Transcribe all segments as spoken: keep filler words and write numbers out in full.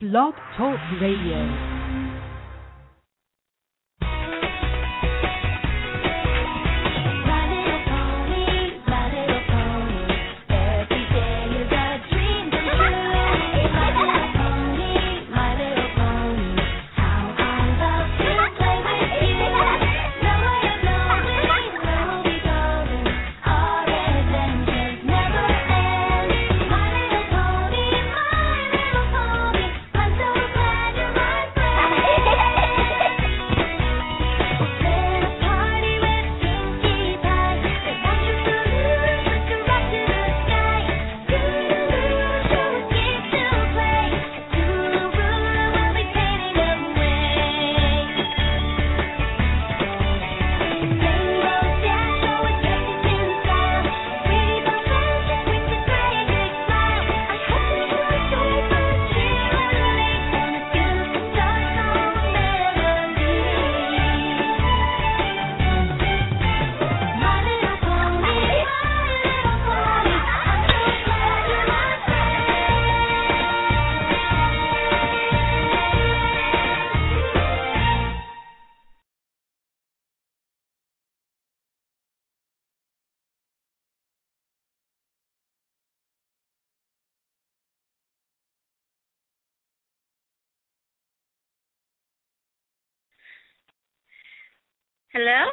Blog Talk Radio. Hello?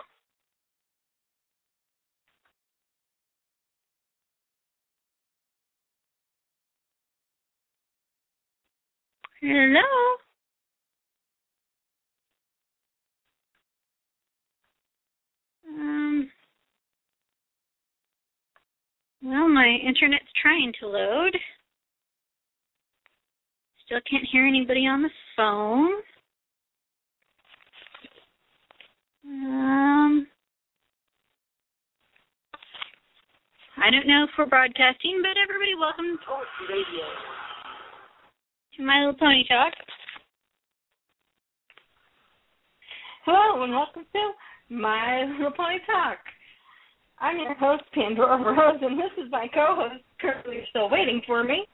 Hello? Um, well, my internet's trying to load. Still can't hear anybody on the phone. Um, I don't know if we're broadcasting, but everybody, welcome to My Little Pony Talk. Hello, and welcome to My Little Pony Talk. I'm your host, Pandora Rose, and this is my co-host, Curly, still waiting for me.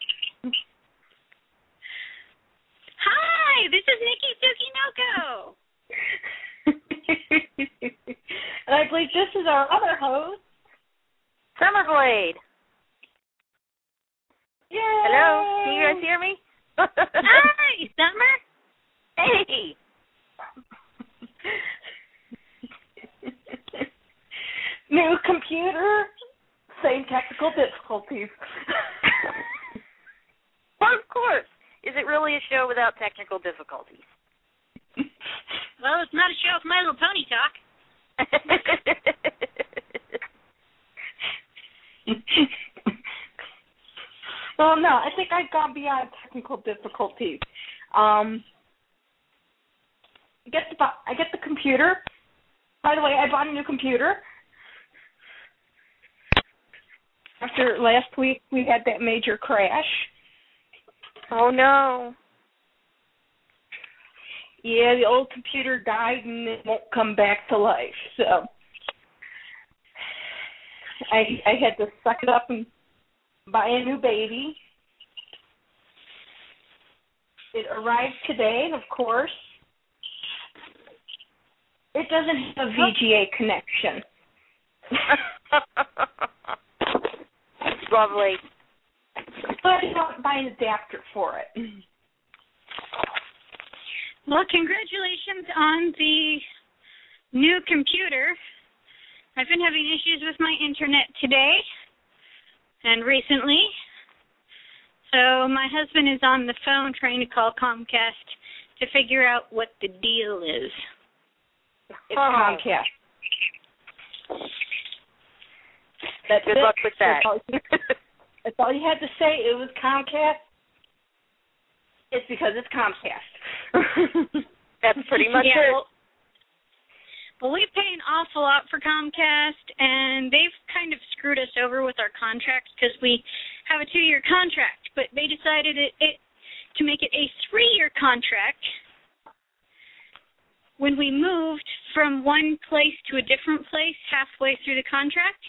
Hi, this is Nikki Tsukinoko. And I believe this is our other host, Summerblade. Yay! Hello, can you guys hear me? Hi, Summer. Hey. New computer, same technical difficulties. Well, of course. Is it really a show without technical difficulties? Well, it's not a show with My Little Pony Talk. Well, no, I think I've gone beyond technical difficulties. Um, I get the I get the computer. By the way, I bought a new computer. After last week, we had that major crash. Oh no. Yeah, the old computer died and it won't come back to life. So I I had to suck it up and buy a new baby. It arrived today, and of course, it doesn't have a V G A connection. Lovely. But I don't buy an adapter for it. Well, congratulations on the new computer. I've been having issues with my internet today and recently. So my husband is on the phone trying to call Comcast to figure out what the deal is. It's Comcast. That's Good it. luck with that. That's all you had to say. It was Comcast. It's because it's Comcast. That's pretty much yeah, it. Well, well, we pay an awful lot for Comcast, and they've kind of screwed us over with our contract because we have a two-year contract, but they decided it, it to make it a three-year contract when we moved from one place to a different place halfway through the contract.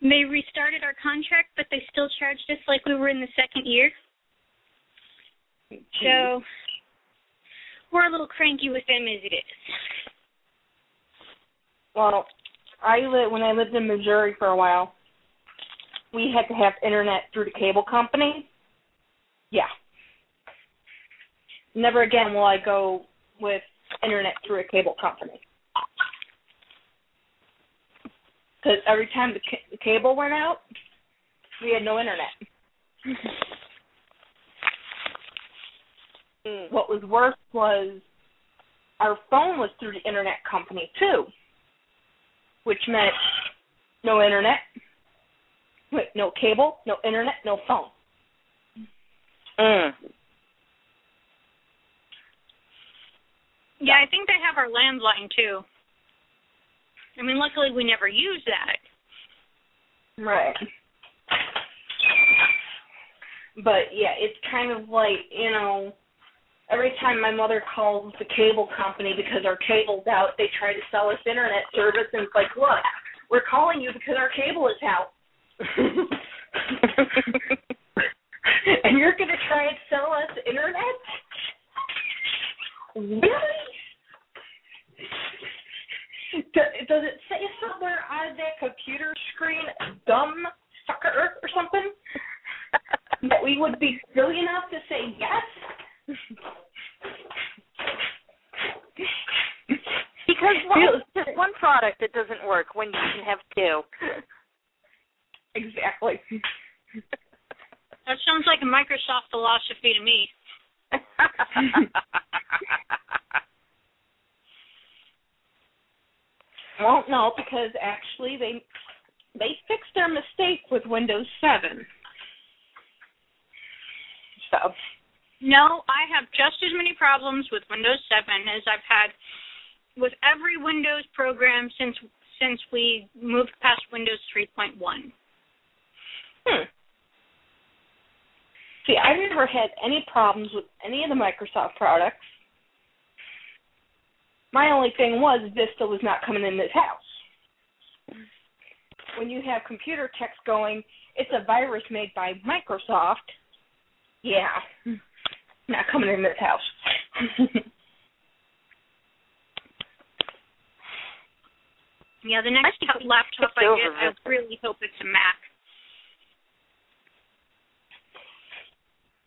They restarted our contract, but they still charged us like we were in the second year. So we're a little cranky with them as it is. Well, I li- when I lived in Missouri for a while, we had to have internet through the cable company. Yeah. Never again will I go with internet through a cable company. Because every time the, ca- the cable went out, we had no internet. Mm. What was worse was our phone was through the internet company, too, which meant no internet, wait, no cable, no internet, no phone. Mm. Yeah, I think they have our landline, too. I mean, luckily we never use that. Right. But, yeah, it's kind of like, you know, every time my mother calls the cable company because our cable's out, they try to sell us internet service, and it's like, look, we're calling you because our cable is out. And you're going to try and sell us internet? Really? Does it say somewhere on that computer screen, dumb sucker or something, that we would be silly enough to say yes? Because well, it's just one product that doesn't work when you can have two. Exactly. That sounds like a Microsoft philosophy to me. Well, no, because actually they they fixed their mistake with Windows seven. So. No, I have just as many problems with Windows seven as I've had with every Windows program since since we moved past Windows three point one. Hmm. See, I never had any problems with any of the Microsoft products. My only thing was Vista was not coming in this house. When you have computer text going, it's a virus made by Microsoft, yeah, not coming in this house. Yeah, the next I laptop I get, I really hope it's a Mac.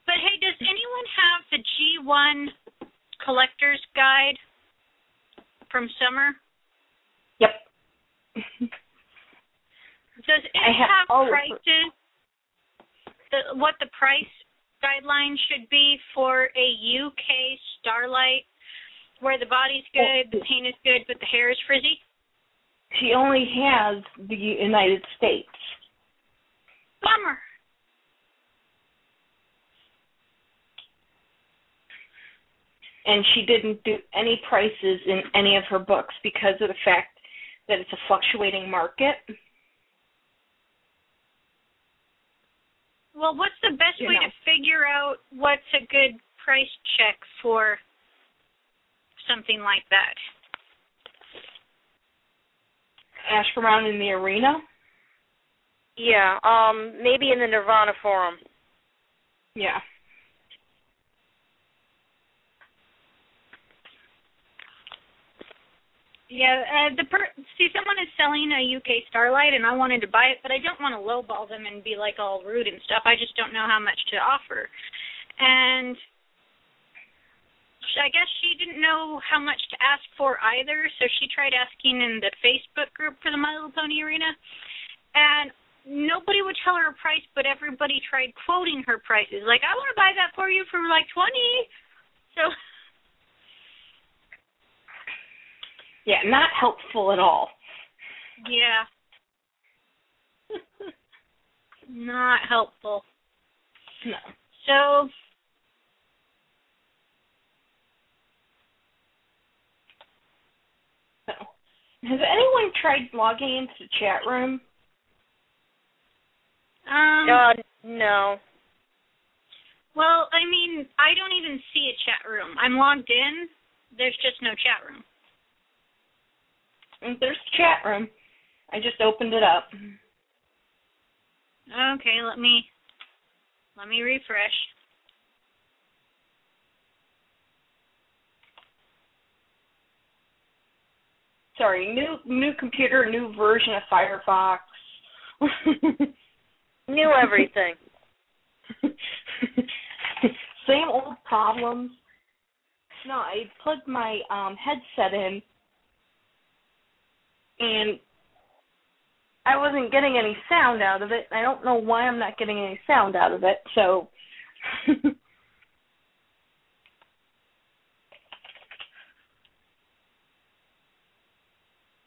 But, hey, does anyone have the G one Collector's Guide from Summer? Yep. Does it I have, have prices, the, what the price guideline should be for a U K Starlight, where the body's good, the paint is good, but the hair is frizzy? She only has the United States. Bummer. And she didn't do any prices in any of her books because of the fact that it's a fluctuating market. Well, what's the best you way know. to figure out what's a good price check for something like that? Ask around in the arena? Yeah, um, maybe in the Nirvana forum. Yeah. Yeah, uh, the per- see, someone is selling a U K Starlight, and I wanted to buy it, but I don't want to lowball them and be, like, all rude and stuff. I just don't know how much to offer. And I guess she didn't know how much to ask for either, so she tried asking in the Facebook group for the My Little Pony Arena, and nobody would tell her a price, but everybody tried quoting her prices. Like, I want to buy that for you for, like, twenty dollars. So... Yeah, not helpful at all. Yeah. Not helpful. No. So, so, has anyone tried logging into the chat room? Um. Uh, no. Well, I mean, I don't even see a chat room. I'm logged in. There's just no chat room. There's a chat room. I just opened it up. Okay, let me let me refresh. sorry, new new computer, new version of Firefox. New everything. Same old problems. No, I plugged my um, headset in, and I wasn't getting any sound out of it. I don't know why I'm not getting any sound out of it, so...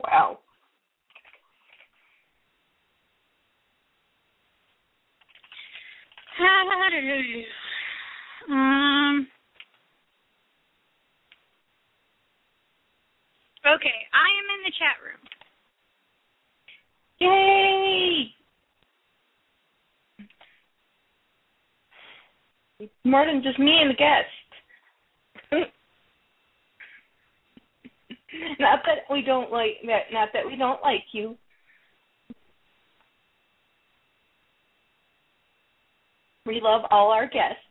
Wow. Um... Okay, I am in the chat room. Yay! More than just me and the guest. Not that we don't like not that we don't like you. We love all our guests.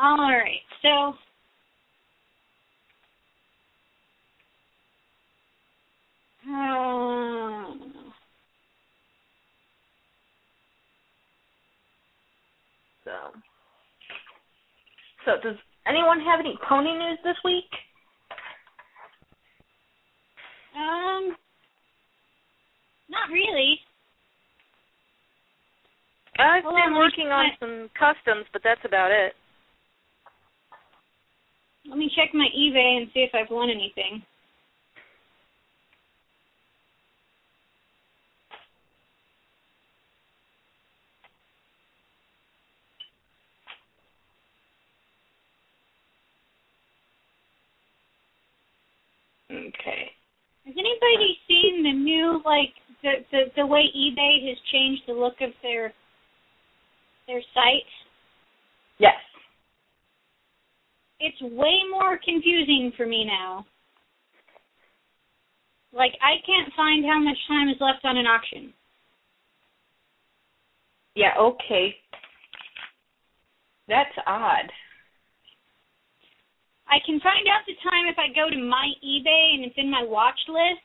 All right, so uh, so so does anyone have any pony news this week? Um, not really. I've well, been working on some customs, but that's about it. Let me check my eBay and see if I've won anything. Okay. Has anybody seen the new, like, the, the, the way eBay has changed the look of their their site? Yes. It's way more confusing for me now. Like, I can't find how much time is left on an auction. Yeah, okay. That's odd. I can find out the time if I go to my eBay and it's in my watch list.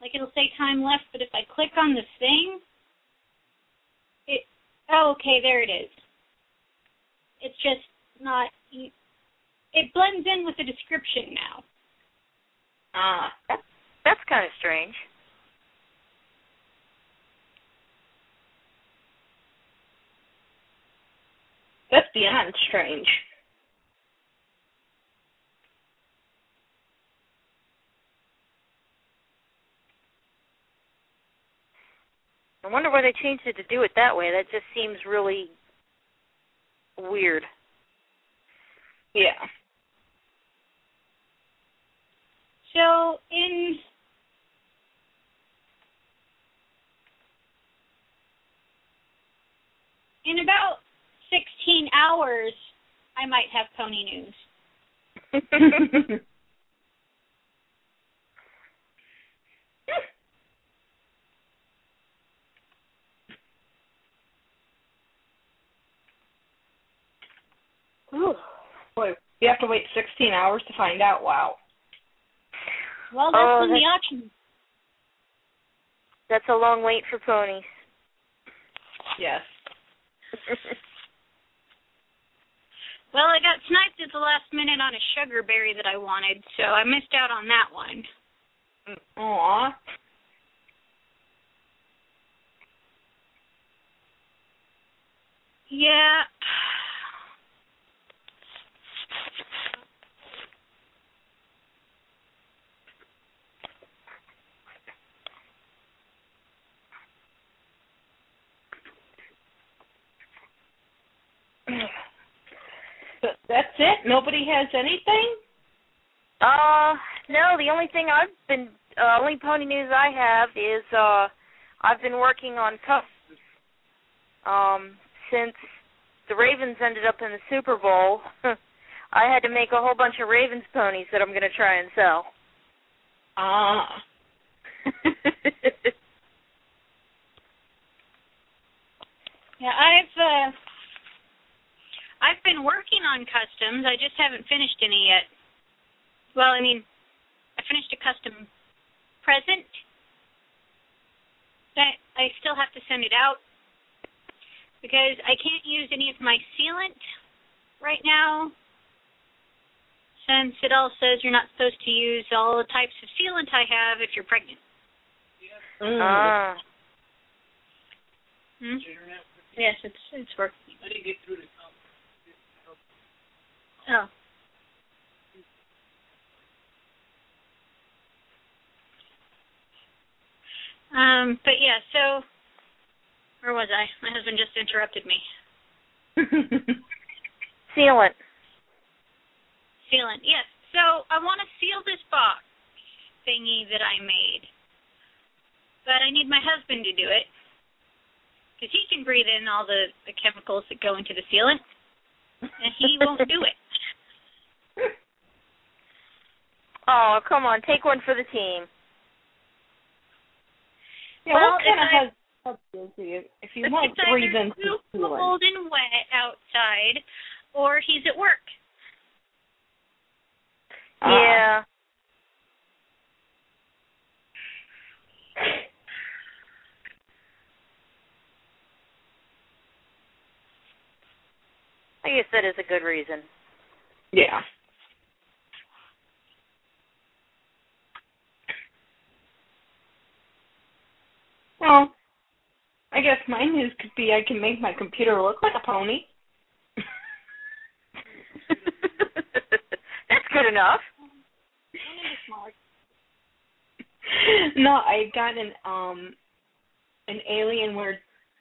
Like, it'll say time left, but if I click on the thing, it... Oh, okay, there it is. It's just not... E- It blends in with the description now. Ah, that's, that's kind of strange. That's beyond strange. I wonder why they changed it to do it that way. That just seems really weird. Yeah. So in in about sixteen hours, I might have pony news. Ooh, boy, you have to wait sixteen hours to find out. Wow. Well, that's oh, when that's, the auction. That's a long wait for ponies. Yes. Well, I got sniped at the last minute on a sugar berry that I wanted, so I missed out on that one. Aww. Yeah. But that's it? Nobody has anything? Uh, no, the only thing I've been, uh, only pony news I have is, uh, I've been working on customs. Um, since the Ravens ended up in the Super Bowl, I had to make a whole bunch of Ravens ponies that I'm going to try and sell. Ah. Yeah, I've, uh... been working on customs. I just haven't finished any yet. Well, I mean, I finished a custom present. I, I still have to send it out because I can't use any of my sealant right now, since it all says you're not supposed to use all the types of sealant I have if you're pregnant. Mm. Ah. Hmm? Yes, it's it's working. I didn't get through the oh. Um, but yeah, so where was I? My husband just interrupted me. Sealant. Sealant, yes. So I want to seal this box thingy that I made, but I need my husband to do it because he can breathe in all the, the chemicals that go into the sealant, and he won't do it. Oh, come on, take one for the team. Yeah, well, what kind of husband helps you if you want to breathe in the sealant? It's either cold and wet outside, or he's at work. Uh. Yeah. I guess that is a good reason. Yeah. Well, I guess my news could be I can make my computer look like a pony. That's good enough. No, I got an um an Alienware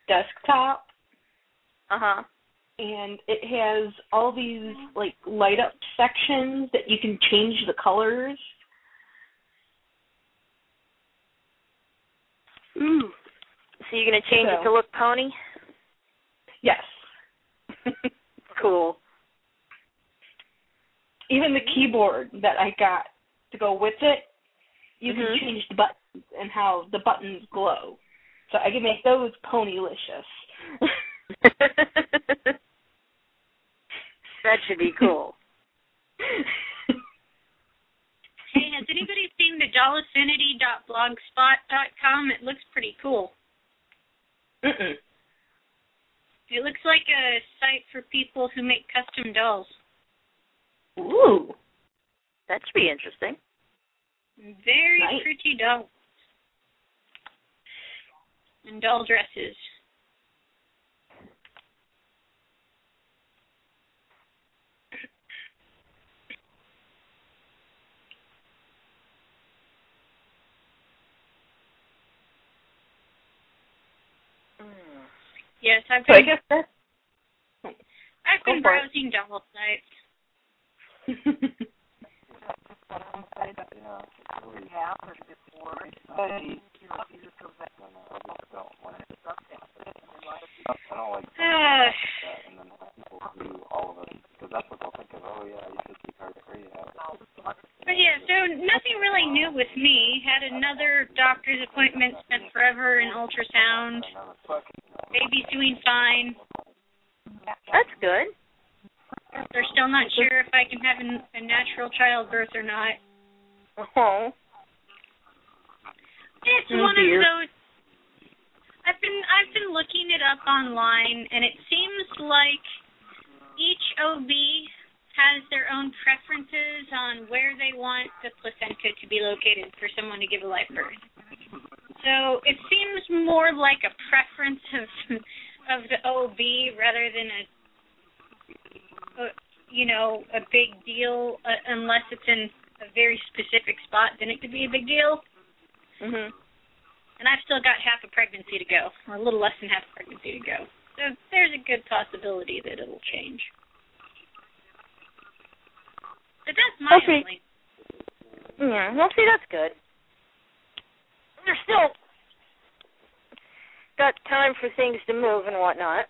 desktop. Uh-huh. And it has all these, like, light-up sections that you can change the colors. Ooh. So you're going to change so. it to look pony? Yes. Cool. Even the keyboard that I got to go with it, you mm-hmm. can change the buttons and how the buttons glow. So I can make those ponylicious. That should be cool. Hey, has anybody seen the dollfinity dot blogspot dot com? It looks pretty cool. Mm-mm. It looks like a site for people who make custom dolls. Ooh. That should be interesting. Very nice. Pretty dolls. And doll dresses. Yes, I've been, so I guess that's, oh, I've been browsing doll sites. But yeah, so nothing really new with me. Had another doctor's appointment, spent forever in ultrasound. Baby's doing fine. That's good. They're still not sure if I can have a natural childbirth or not. Oh. It's oh, one dear. of those. I've been I've been looking it up online, and it seems like each O B has their own preferences on where they want the placenta to be located for someone to give a live birth. So it seems more like a preference of of the O B rather than a, a you know, a big deal, uh, unless it's in a very specific spot, then it could be a big deal. Mhm. And I've still got half a pregnancy to go, or a little less than half a pregnancy to go. So there's a good possibility that it'll change. But that's my okay. only. Yeah, well, see, that's good. There's still got time for things to move and whatnot.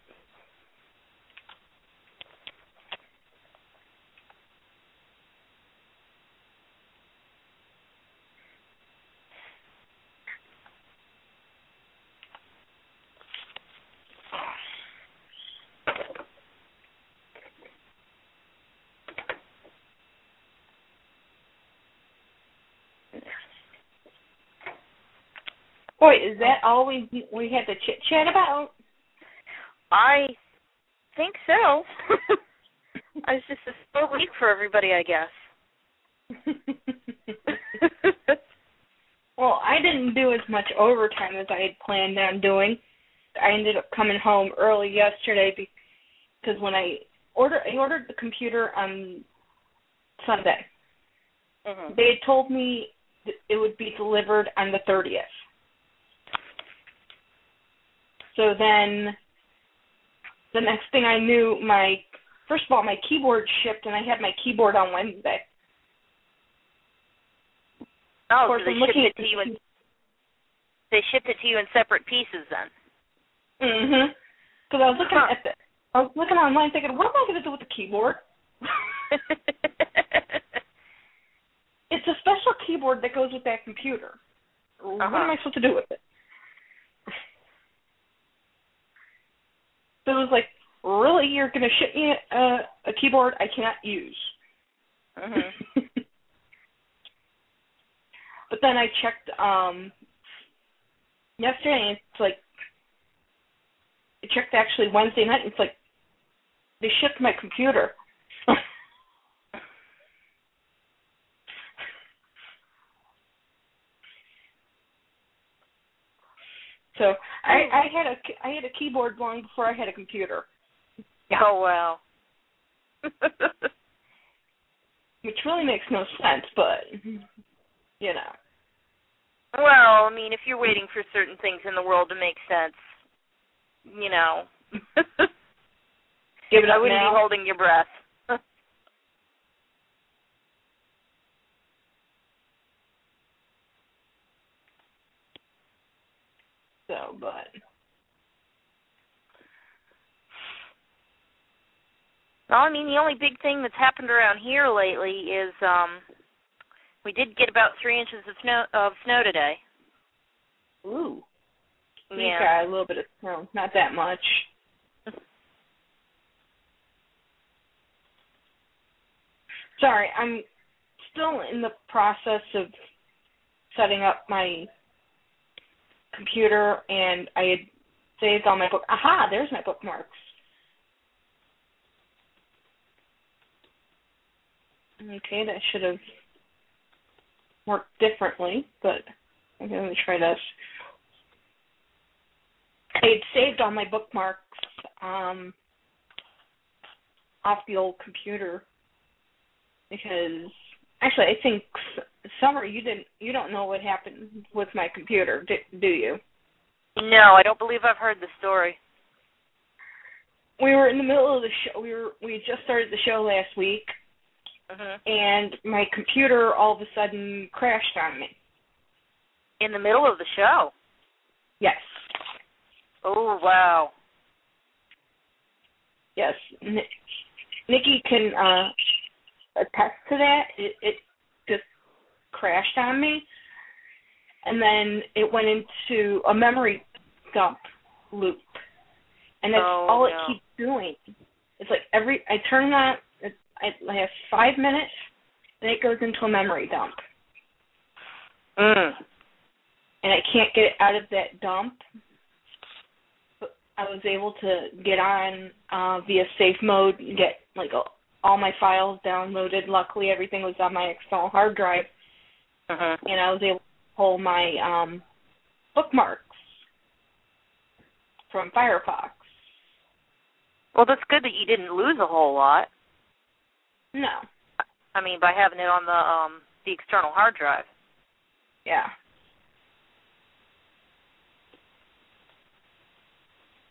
Boy, is that all we we had to chit chat about? I think so. I was just a slow week for everybody, I guess. Well, I didn't do as much overtime as I had planned on doing. I ended up coming home early yesterday because when I ordered, I ordered the computer on Sunday. Mm-hmm. They had told me it would be delivered on the thirtieth. So then the next thing I knew, my first of all, my keyboard shipped, and I had my keyboard on Wednesday. Oh, of course, so they shipped it to you in, they shipped it to you in separate pieces then. Mm-hmm. Because I was looking huh. at the, I was looking online thinking, what am I going to do with the keyboard? It's a special keyboard that goes with that computer. Uh-huh. What am I supposed to do with it? So it was like, really, you're going to ship me a, a keyboard I cannot use? Uh-huh. But then I checked um, yesterday, and it's like, I checked actually Wednesday night, and it's like, they shipped my computer. So I, I had a I had a keyboard long before I had a computer. Yeah. Oh wow! Which really makes no sense, but you know. Well, I mean, if you're waiting for certain things in the world to make sense, you know, give it up I wouldn't now. Be holding your breath. So, but well, I mean, the only big thing that's happened around here lately is um, we did get about three inches of snow of snow today. Ooh, we yeah. got a little bit of snow, not that much. Sorry, I'm still in the process of setting up my computer, and I had saved all my book. Aha, there's my bookmarks. Okay, that should have worked differently, but I'm going to try this. I had saved all my bookmarks um, off the old computer because actually, I think, Summer, you didn't, you don't know what happened with my computer, do, do you? No, I don't believe I've heard the story. We were in the middle of the show. We were we just started the show last week, uh-huh. and my computer all of a sudden crashed on me. In the middle of the show? Yes. Oh wow. Yes, N- Nikki can. Uh, attest to that, it, it just crashed on me, and then it went into a memory dump loop, and that's oh, all no. it keeps doing. It's like every, I turn that, it, I have five minutes, and it goes into a memory dump. Mm. And I can't get it out of that dump, but I was able to get on uh, via safe mode and get, like, a all my files downloaded. Luckily, everything was on my external hard drive, uh-huh. and I was able to pull my um, bookmarks from Firefox. Well, that's good that you didn't lose a whole lot. No. I mean, by having it on the um, the external hard drive. Yeah.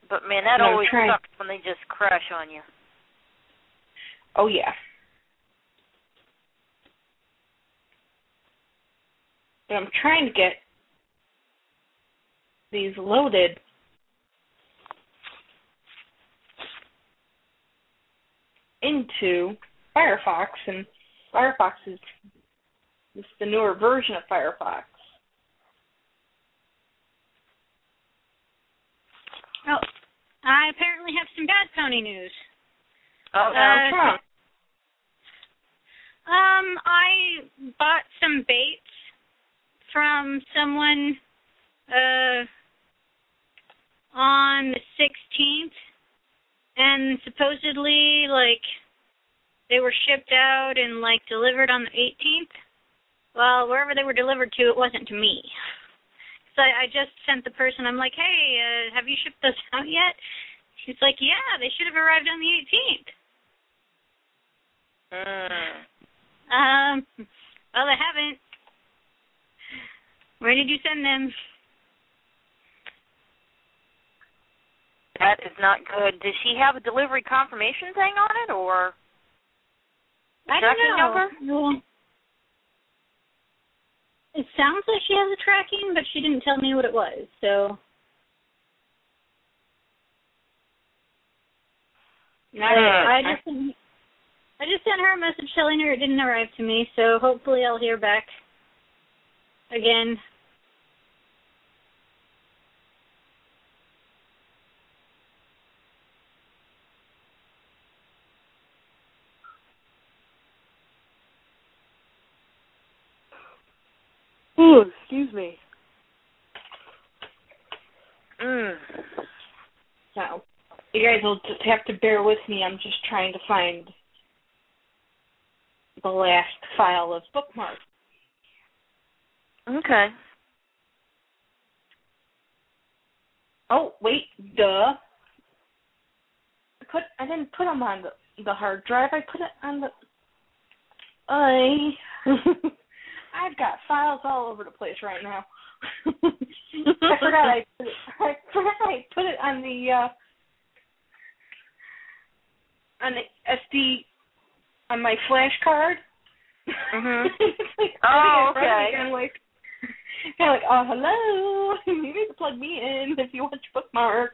But, man, that no, always trying- sucks when they just crash on you. Oh, yeah. But I'm trying to get these loaded. Into Firefox, and Firefox is it's the newer version of Firefox. Oh, I apparently have some bad pony news. Oh, uh, huh. Um, I bought some baits from someone uh, on the sixteenth, and supposedly, like, they were shipped out and, like, delivered on the eighteenth. Well, wherever they were delivered to, it wasn't to me. So I, I just sent the person, I'm like, hey, uh, have you shipped those out yet? She's like, yeah, they should have arrived on the eighteenth. Uh. Um, well, they haven't. Where did you send them? That is not good. Does she have a delivery confirmation thing on it, or... I don't know. Number? It sounds like she has a tracking, but she didn't tell me what it was, so... Uh, I, I, just, I just sent her a message telling her it didn't arrive to me, so hopefully I'll hear back again. Ooh, excuse me. Mm. So, you guys will just have to bear with me. I'm just trying to find the last file of bookmarks. Okay. Oh, wait, duh. I, put, I didn't put them on the, the hard drive. I put it on the... I... I've got files all over the place right now. I forgot I put it, I forgot I put it on the uh, on the S D on my flash card. Mm-hmm. Like, oh, okay. I'm like, I'm like, oh, hello. You need to plug me in if you want your bookmarks.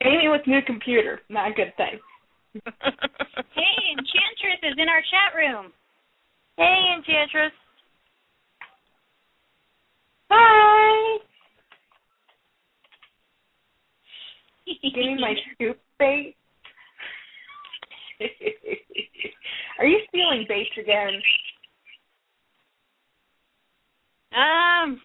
Amy with new computer. Not a good thing. Hey, Enchantress is in our chat room. Hey, Enchantress. Hi. Give me my scoop bait. Are you stealing baits again? Um...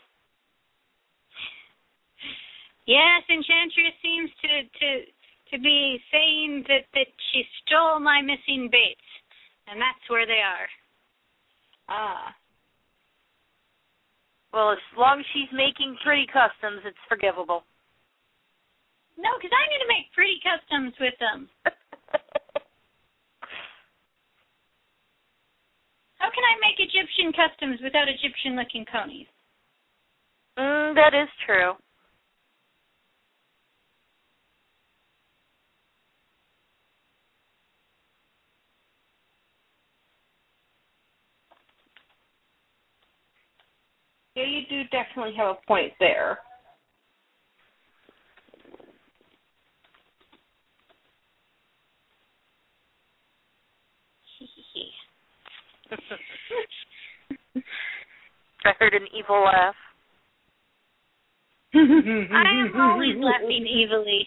Yes, Enchantress seems to, to to be saying that, that she stole my missing baits, and that's where they are. Ah. Well, as long as she's making pretty customs, it's forgivable. No, because I need to make pretty customs with them. How can I make Egyptian customs without Egyptian-looking conies? Mm, that is true. Yeah, you do definitely have a point there. I heard an evil laugh. I am always laughing evilly.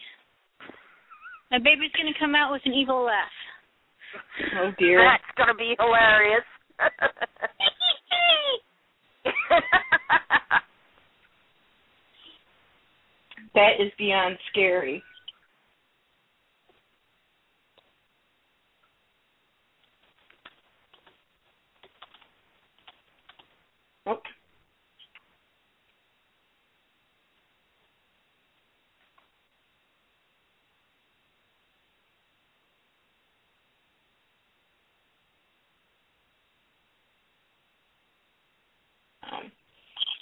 My baby's going to come out with an evil laugh. Oh, dear. That's going to be hilarious. That is beyond scary. Oh.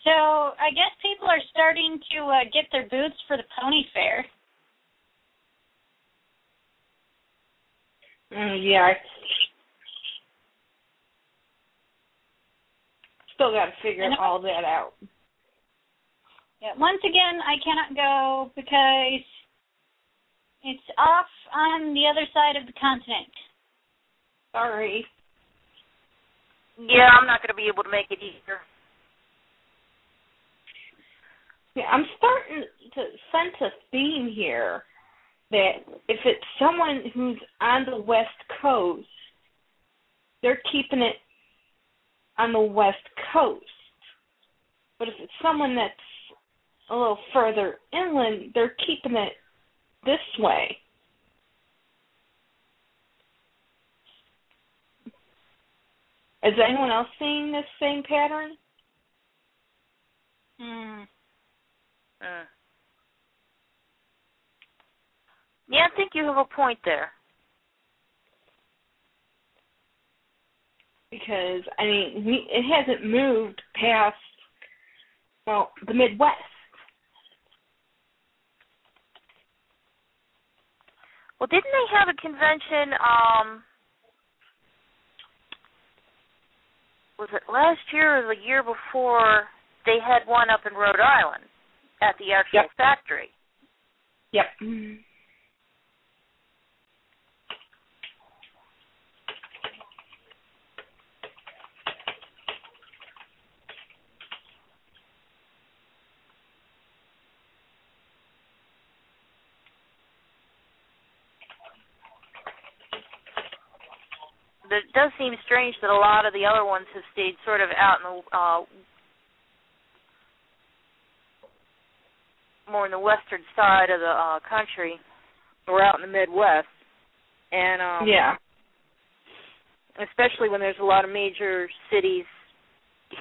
So I guess people are starting to uh, get their booths for the pony fair. Mm, yeah. Still got to figure and all that out. Yeah. Once again, I cannot go because it's off on the other side of the continent. Sorry. Yeah, I'm not going to be able to make it either. Yeah, I'm starting to sense a theme here that if it's someone who's on the West Coast, they're keeping it on the West Coast. But if it's someone that's a little further inland, they're keeping it this way. Is anyone else seeing this same pattern? Hmm. Uh. Yeah, I think you have a point there. Because, I mean, we, it hasn't moved past, well, the Midwest. Well, didn't they have a convention, um, was it last year or the year before, they had one up in Rhode Island at the actual yep. factory? Yep. Mm-hmm. It does seem strange that a lot of the other ones have stayed sort of out in the uh, more in the western side of the uh, country, or out in the Midwest, and um, yeah, especially when there's a lot of major cities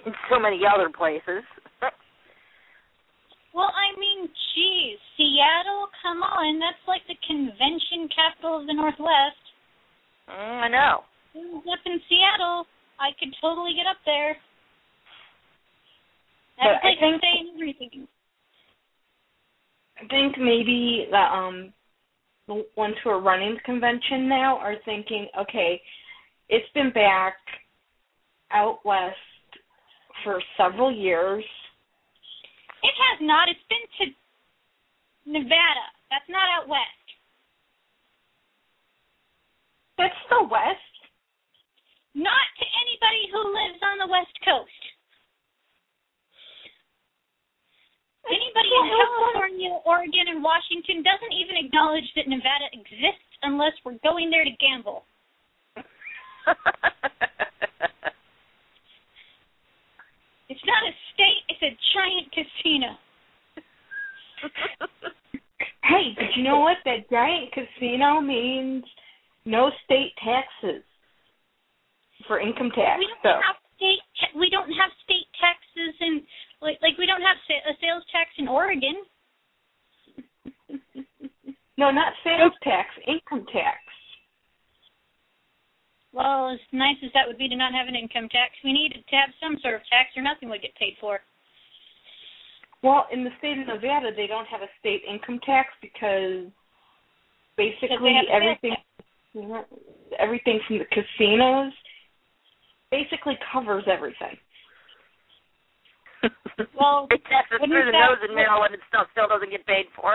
in so many other places. Well, I mean, geez, Seattle, come on, that's like the convention capital of the Northwest. Mm, I know. Up in Seattle, I could totally get up there. That's but like I think everything. I think maybe the um the ones who are running the convention now are thinking, okay, it's been back out west for several years. It has not. It's been to Nevada. That's not out west. That's still west. Not to anybody who lives on the West Coast. Anybody in California, Oregon, and Washington doesn't even acknowledge that Nevada exists unless we're going there to gamble. It's not a state, it's a giant casino. Hey, but you know what? That giant casino means no state taxes. For income tax, we don't so. have state. Ta- we don't have state taxes, and like, like we don't have sa- a sales tax in Oregon. No, not sales tax, income tax. Well, as nice as that would be to not have an income tax, we needed to have some sort of tax, or nothing would get paid for. Well, in the state of Nevada, they don't have a state income tax because basically everything, everything from the casinos. Basically covers everything. Well, it passes through the nose in Maryland and stuff still doesn't get paid for.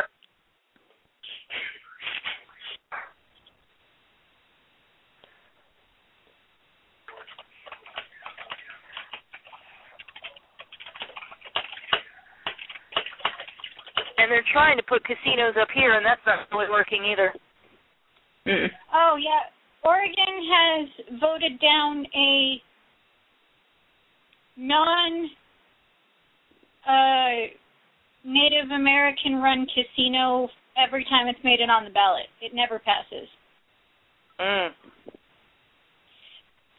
And they're trying to put casinos up here, and that's not really working either. Mm-mm. Oh, yeah. Oregon has voted down a non uh, Native American run casino every time it's made it on the ballot. It never passes. Mm.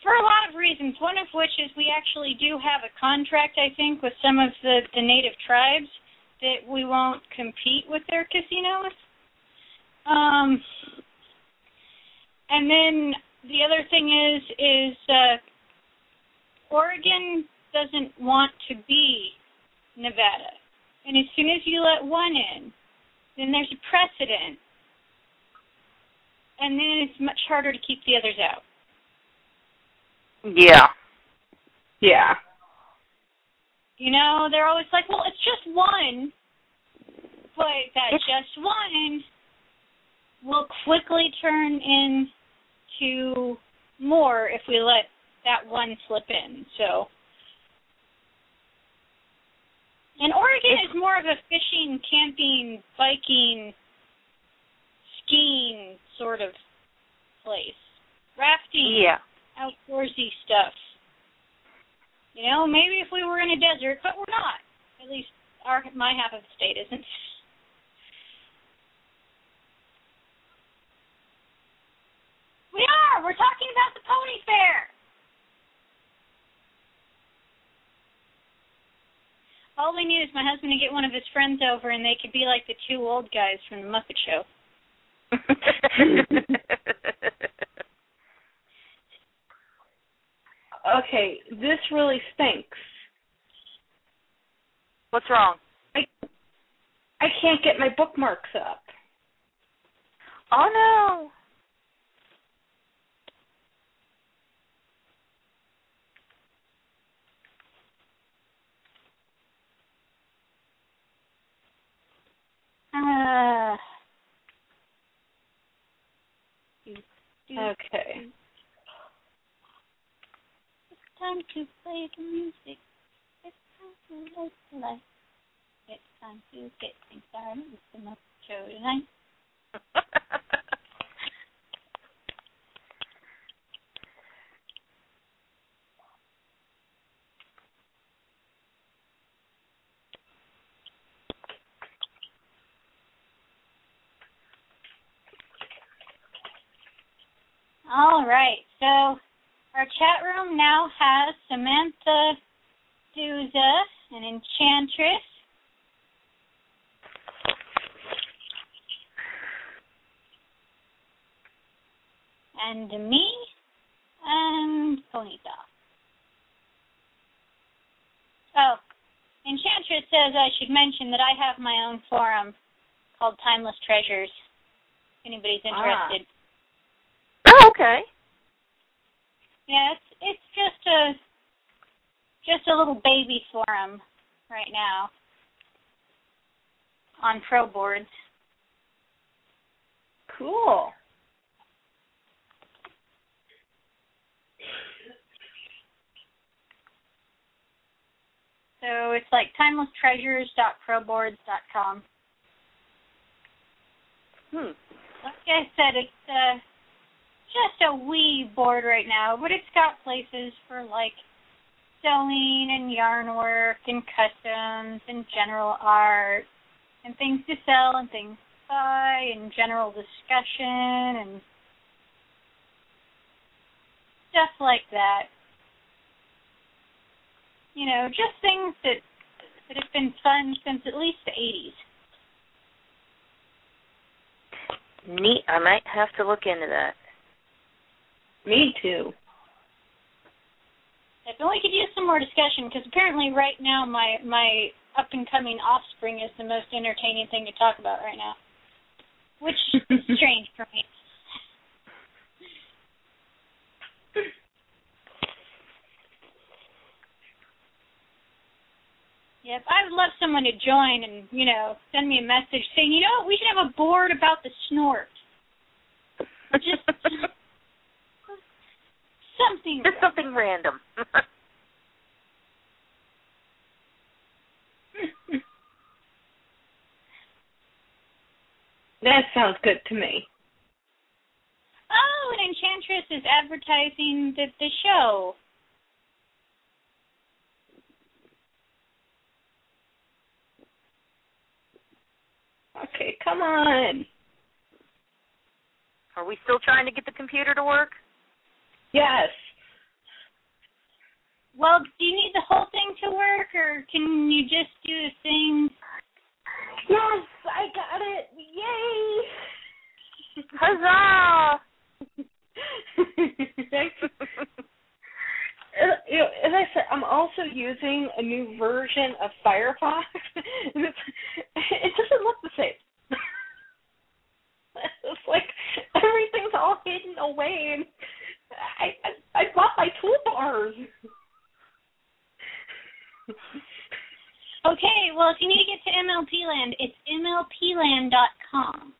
For a lot of reasons, one of which is we actually do have a contract, I think, with some of the, the Native tribes that we won't compete with their casinos. Um... And then the other thing is, is uh, Oregon doesn't want to be Nevada. And as soon as you let one in, then there's a precedent. And then it's much harder to keep the others out. Yeah. Yeah. You know, they're always like, well, it's just one. But that it's- just one will quickly turn in to more if we let that one slip in. So, and Oregon is more of a fishing, camping, biking, skiing sort of place. Rafting. Yeah. Outdoorsy stuff. You know, maybe if we were in a desert, but we're not. At least our my half of the state isn't. We are! We're talking about the pony fair! All we need is my husband to get one of his friends over and they could be like the two old guys from the Muppet Show. Okay, this really stinks. What's wrong? I, I can't get my bookmarks up. Oh, no. Uh, okay. It's time to play the music. It's time to live the life. It's time to get things started with the Muppet Show tonight. All right, so our chat room now has Samantha Souza, an enchantress. And me, and Ponyta. Oh, Enchantress says I should mention that I have my own forum called Timeless Treasures, if anybody's interested. Ah. Okay. Yeah, it's it's just a just a little baby forum right now on pro boards. Cool. So it's like timeless treasures dot pro boards dot com. Hmm. Like I said, it's uh just a wee board right now, but it's got places for, like, sewing and yarn work and customs and general art and things to sell and things to buy and general discussion and stuff like that. You know, just things that, that have been fun since at least the eighties. Neat. I might have to look into that. Me too. I feel we could use some more discussion, because apparently right now my, my up-and-coming offspring is the most entertaining thing to talk about right now, which is strange for me. Yep, I would love someone to join and, you know, send me a message saying, you know what, we should have a board about the snort. Just... Something Just random. something random. That sounds good to me. Oh, and Enchantress is advertising the, the show. Okay, come on. Are we still trying to get the computer to work? Yes. Well, do you need the whole thing to work, or can you just do the thing? Yes, I got it. Yay! Huzzah! As I said, I'm also using a new version of Firefox. It doesn't look the same. It's like everything's all hidden away, and I, I I bought my toolbars. Okay, well, if you need to get to M L P Land, it's M L P land dot com.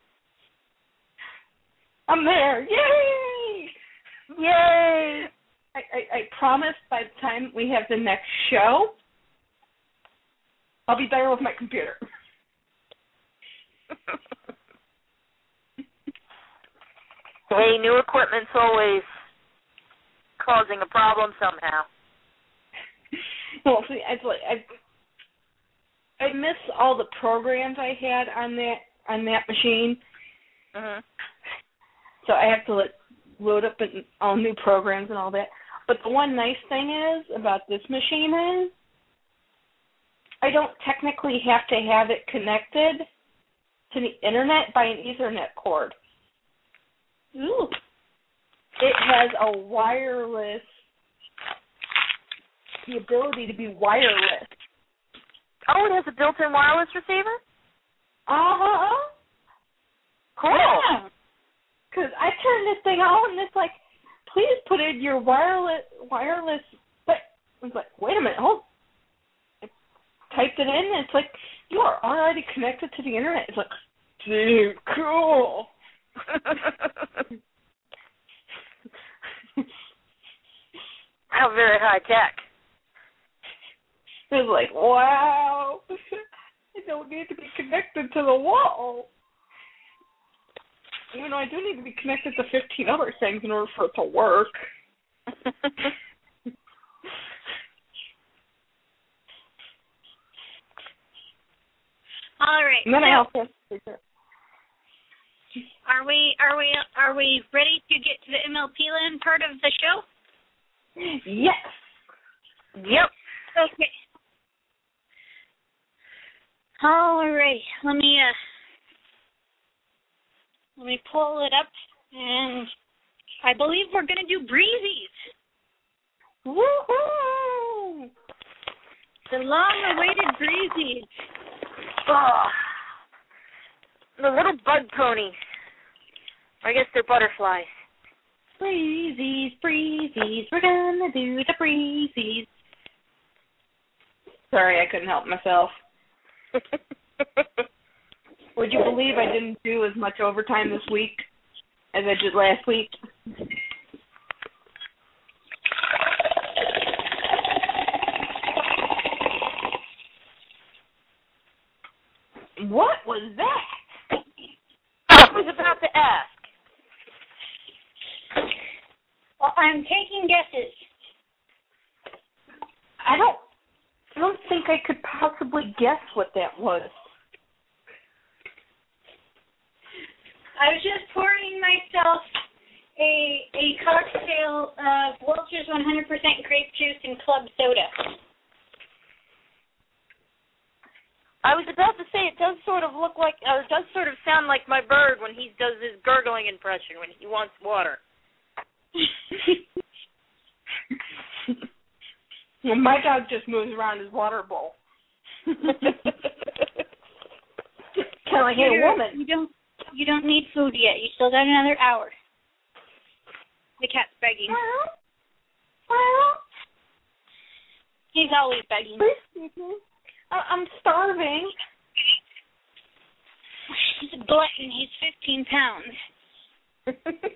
I'm there. Yay! Yay! I, I, I promise by the time we have the next show, I'll be better with my computer. Hey, new equipment's always causing a problem somehow. Well, see, I I, I miss all the programs I had on that on that machine. Uh-huh. So I have to like, load up in, all new programs and all that. But the one nice thing is about this machine is I don't technically have to have it connected to the internet by an Ethernet cord. Ooh. It has a wireless, the ability to be wireless. Oh, it has a built-in wireless receiver? Uh-huh. Cool. Yeah. Because I turned this thing on, and it's like, please put in your wireless, wireless, but I was like, wait a minute, hold. I typed it in, and it's like, you are already connected to the internet. It's like, dude, cool. How very high tech. It was like, wow, I don't need to be connected to the wall. Even though I do need to be connected to fifteen other things in order for it to work. All right. And then I also have to figure out. Are we are we are we ready to get to the M L P Land part of the show? Yes. Yep. Okay. All right. Let me uh, let me pull it up, and I believe we're gonna do breezies. Woohoo! The long-awaited breezies. Oh. The little bug ponies. I guess they're butterflies. Breezies, breezies, we're gonna do the breezies. Sorry, I couldn't help myself. Would you believe I didn't do as much overtime this week as I did last week? What was that? I was about to ask. Well, I'm taking guesses. I don't I don't think I could possibly guess what that was. I was just pouring myself a a cocktail of Welch's one hundred percent grape juice and club soda. I was about to say it does sort of look like, or does sort of sound like my bird when he does his gurgling impression when he wants water. Well, my dog just moves around his water bowl. Kind of like, hey, woman. You don't, you don't need food yet. You still got another hour. The cat's begging. Well, well. He's always begging. I'm starving. He's a glutton. He's fifteen pounds.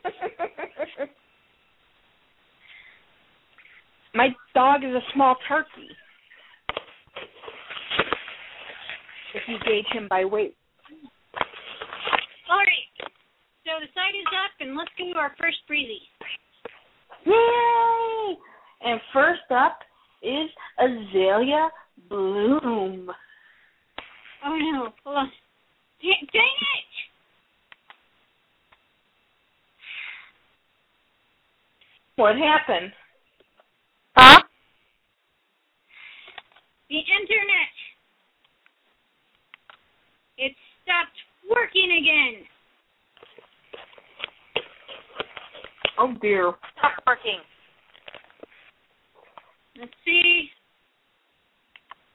My dog is a small turkey. If you gauge him by weight. All right. So the site is up, and let's go to our first breezy. Yay! And first up is Azalea Bloom. Oh no, hold on. Dang it! What happened? Huh? The internet. It stopped working again. Oh dear. Stopped working. Let's see.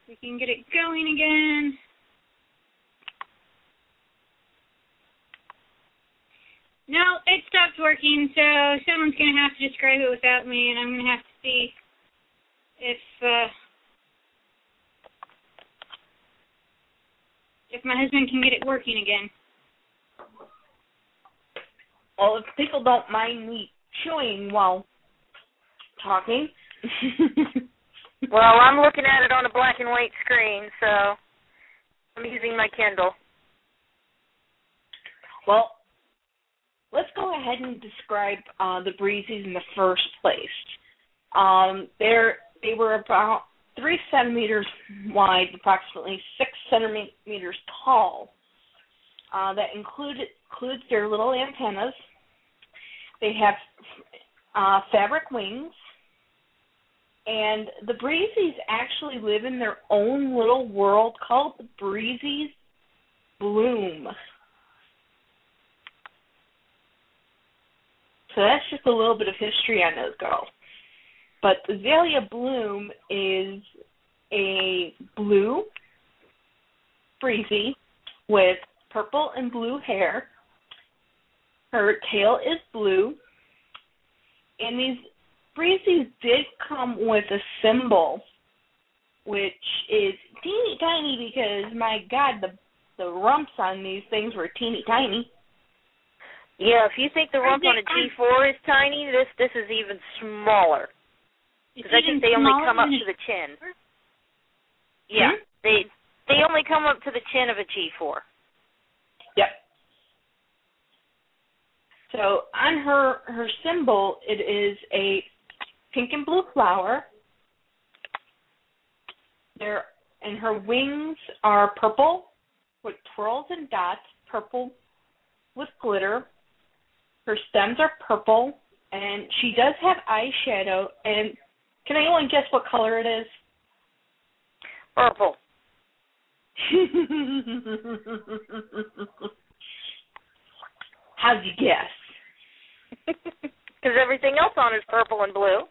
We can get it going again. No, it stopped working, so someone's going to have to describe it without me, and I'm going to have to see if uh, if my husband can get it working again. Well, if people don't mind me chewing while talking. Well, I'm looking at it on a black and white screen, so I'm using my Kindle. Well, let's go ahead and describe uh, the Breezes in the first place. Um, they were about three centimeters wide, approximately six centimeters tall. Uh, that include, includes their little antennas. They have uh, fabric wings. And the Breezes actually live in their own little world called the Breezes Bloom. So that's just a little bit of history on those girls. But Azalea Bloom is a blue Breezy with purple and blue hair. Her tail is blue. And these Breezes did come with a symbol, which is teeny tiny because, my God, the the rumps on these things were teeny tiny. Yeah, if you think the rump on a G four is tiny, this this is even smaller. Because I think they only come up to the chin. Yeah, hmm? they they only come up to the chin of a G four. Yep. So on her, her symbol, it is a pink and blue flower. There, and her wings are purple with twirls and dots, purple with glitter. Her stems are purple, and she does have eyeshadow. And can anyone guess what color it is? Purple. How'd you guess? Because everything else on is purple and blue.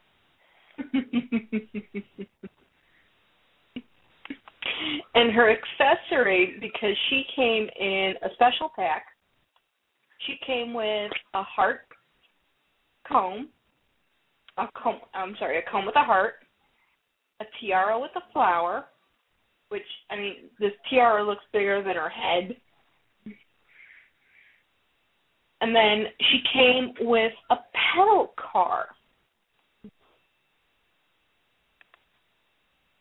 And her accessory, because she came in a special pack, she came with a heart comb, a comb, I'm sorry, a comb with a heart, a tiara with a flower, which, I mean, this tiara looks bigger than her head. And then she came with a pedal car.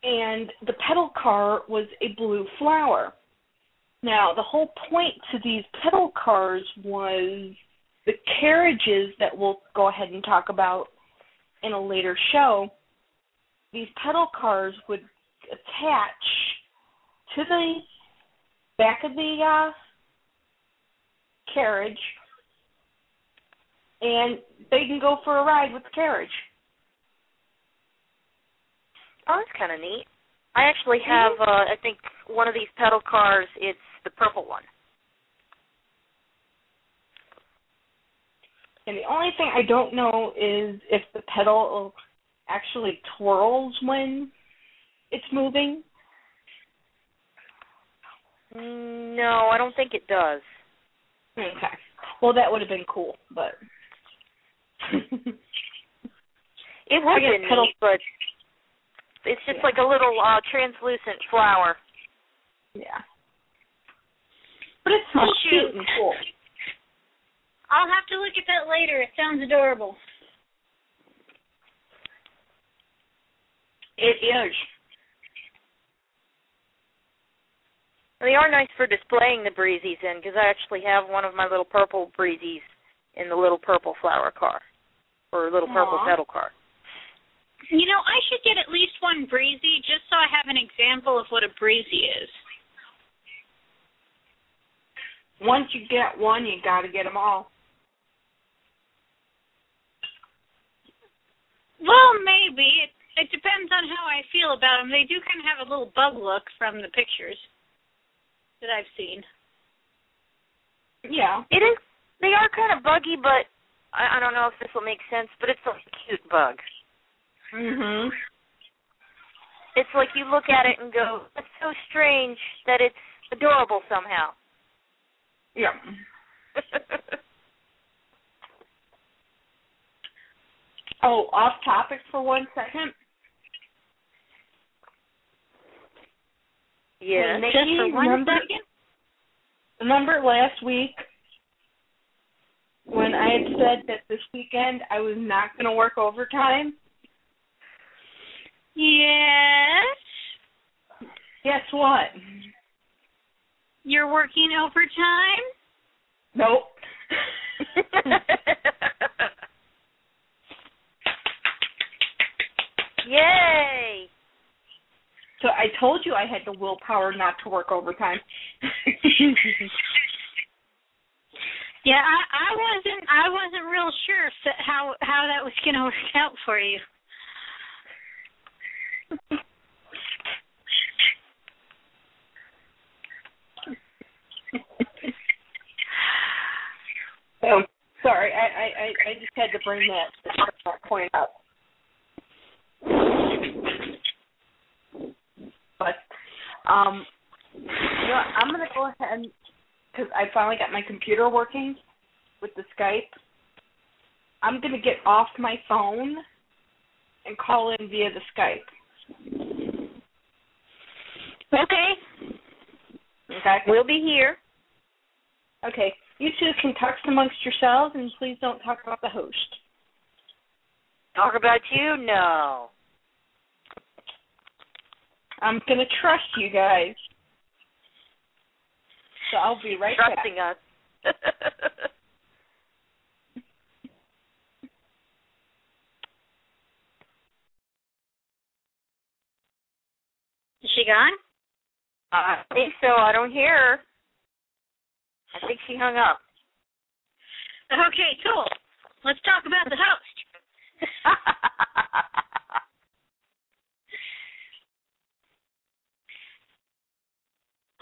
And the pedal car was a blue flower. Now, the whole point to these pedal cars was the carriages that we'll go ahead and talk about in a later show. These pedal cars would attach to the back of the uh, carriage, and they can go for a ride with the carriage. Oh, that's kind of neat. I actually have, uh, I think, one of these pedal cars. It's the purple one. And the only thing I don't know is if the pedal actually twirls when it's moving. No, I don't think it does. Okay. Well, that would have been cool, but... It would have been neat, but it's just yeah. like a little uh, translucent flower. Yeah. But it's so oh, cute and cool. I'll have to look at that later. It sounds adorable. It is. They are nice for displaying the Breezes in, because I actually have one of my little purple Breezes in the little purple flower car, or little Aww. Purple petal car. You know, I should get at least one Breezy just so I have an example of what a Breezy is. Once you get one, you got to get them all. Well, maybe. It, it depends on how I feel about them. They do kind of have a little bug look from the pictures that I've seen. Yeah. It is. They are kind of buggy, but I, I don't know if this will make sense, but it's like a cute bug. Mhm. It's like you look at it and go, that's so strange that it's adorable somehow. Yeah. Oh, off topic for one second. Yeah. Nikki, just for remember, remember last week when I had said that this weekend I was not going to work overtime? Yes. Guess what? You're working overtime? Nope. Yay! So I told you I had the willpower not to work overtime. Yeah, I, I wasn't. I wasn't real sure how how that was going to work out for you. So sorry, I, I, I just had to bring that, that point up. But um, you know, I'm going to go ahead and. Because I finally got my computer working with the Skype, I'm going to get off my phone and call in via the Skype. Okay. Okay. We'll be here. Okay. You two can text amongst yourselves, and please don't talk about the host. Talk about you? No. I'm going to trust you guys. So I'll be right Trusting back. Trusting us. Is she gone? Uh, I think so. I don't hear her. I think she hung up. Okay, cool. Let's talk about the host.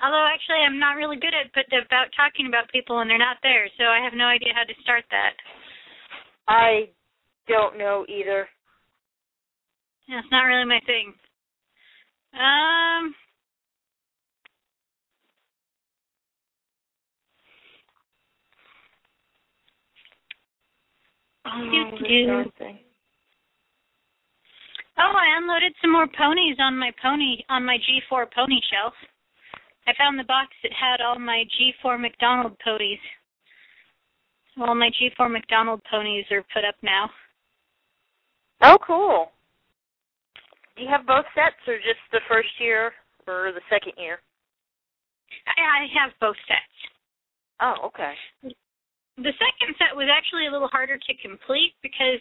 Although, actually, I'm not really good at but about talking about people and they're not there, so I have no idea how to start that. I don't know either. That's not really my thing. Um, oh, do do. Oh, I unloaded some more ponies on my pony on my G four pony shelf. I found the box that had all my G four McDonald ponies. All my G four McDonald ponies are put up now. Oh, cool. Do you have both sets or just the first year or the second year? I have both sets. Oh, okay. The second set was actually a little harder to complete because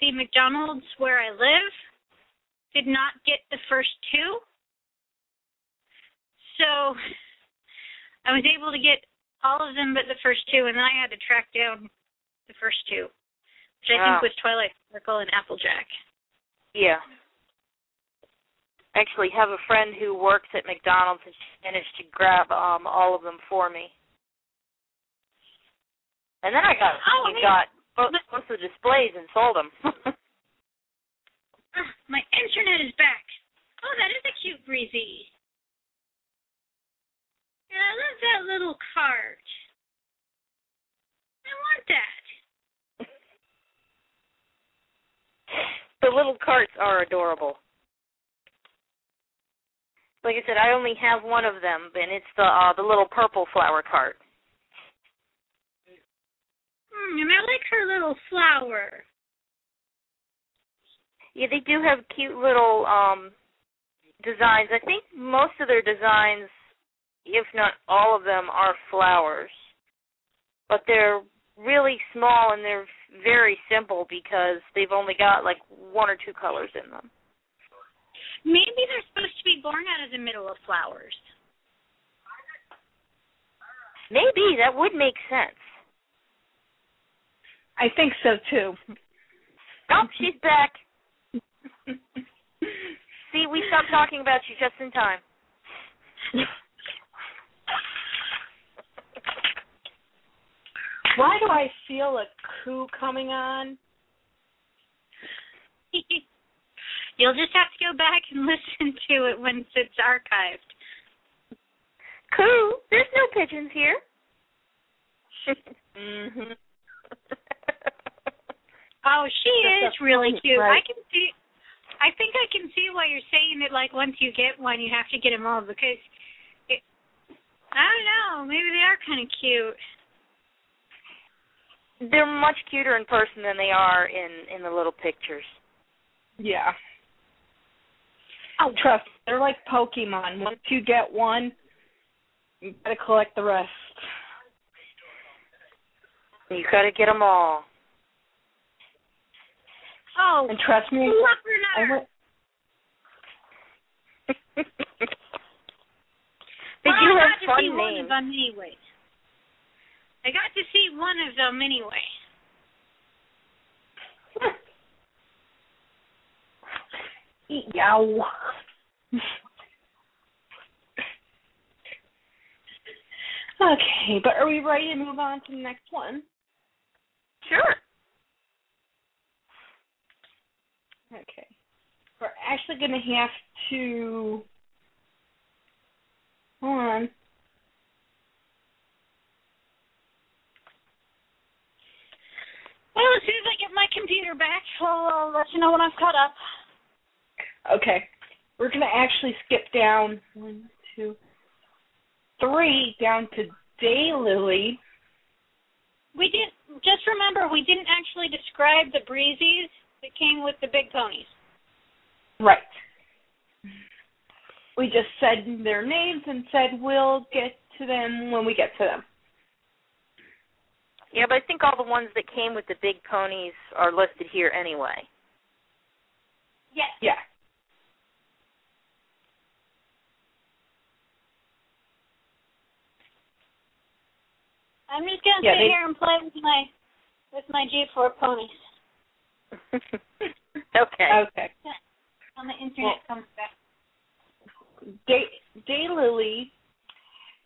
the McDonald's where I live did not get the first two. So I was able to get all of them but the first two, and then I had to track down the first two, which I wow. think was Twilight Sparkle and Applejack. Yeah. I actually have a friend who works at McDonald's, and she managed to grab um, all of them for me. And then I got oh, we I mean, got both, both the displays and sold them. My internet is back. Oh, that is a cute Breezy. And I love that little card. I want that. The little carts are adorable. Like I said, I only have one of them, and it's the uh, the little purple flower cart. Mm, and I like her little flower. Yeah, they do have cute little um, designs. I think most of their designs, if not all of them, are flowers. But they're really small and they're very simple because they've only got like one or two colors in them. Maybe they're supposed to be born out of the middle of flowers. Maybe. That would make sense. I think so, too. Oh, she's back. See, we stopped talking about you just in time. Why do I feel a coup coming on? You'll just have to go back and listen to it once it's archived. Coup? There's no pigeons here. Mm-hmm. Oh, she is really cute. Right. I can see. I think I can see why you're saying that. Like once you get one, you have to get them all because it, I don't know. Maybe they are kind of cute. They're much cuter in person than they are in, in the little pictures. Yeah. Oh, trust me. They're like Pokemon. Once you get one, you gotta collect the rest. You gotta get them all. Oh, and trust me, I went. But well, you I have got to see names. one of them anyway. I got to see one of them anyway. Yow. Okay, but are we ready to move on to the next one? Sure. Okay. We're actually going to have to... Hold on. Well, as soon as I get my computer back, I'll let you know when I've caught up. Okay. We're going to actually skip down one, two, three, down to Day-Lily. We didn't, just remember, we didn't actually describe the breezies that came with the big ponies. Right. We just said their names and said we'll get to them when we get to them. Yeah, but I think all the ones that came with the big ponies are listed here anyway. Yes. Yeah. I'm just gonna yeah, sit they... here and play with my with my G four ponies. Okay. Okay. On the internet well, comes back. Day Day-Lily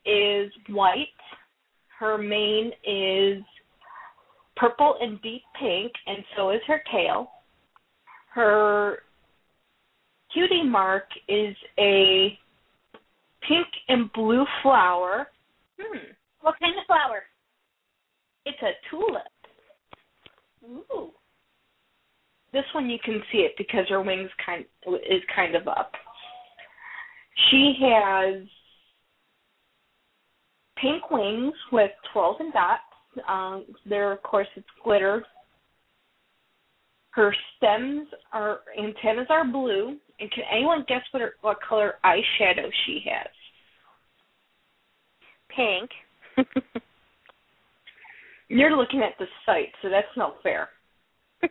is white. Her mane is purple and deep pink, and so is her tail. Her cutie mark is a pink and blue flower. Hmm. What kind of flower? It's a tulip. Ooh. This one you can see it because her wings kind is kind of up. She has pink wings with twirls and dots. Um, there, of course, it's glitter. Her stems are antennas are blue. And can anyone guess what her, what color eyeshadow she has? Pink. You're looking at the site, so that's not fair. Well,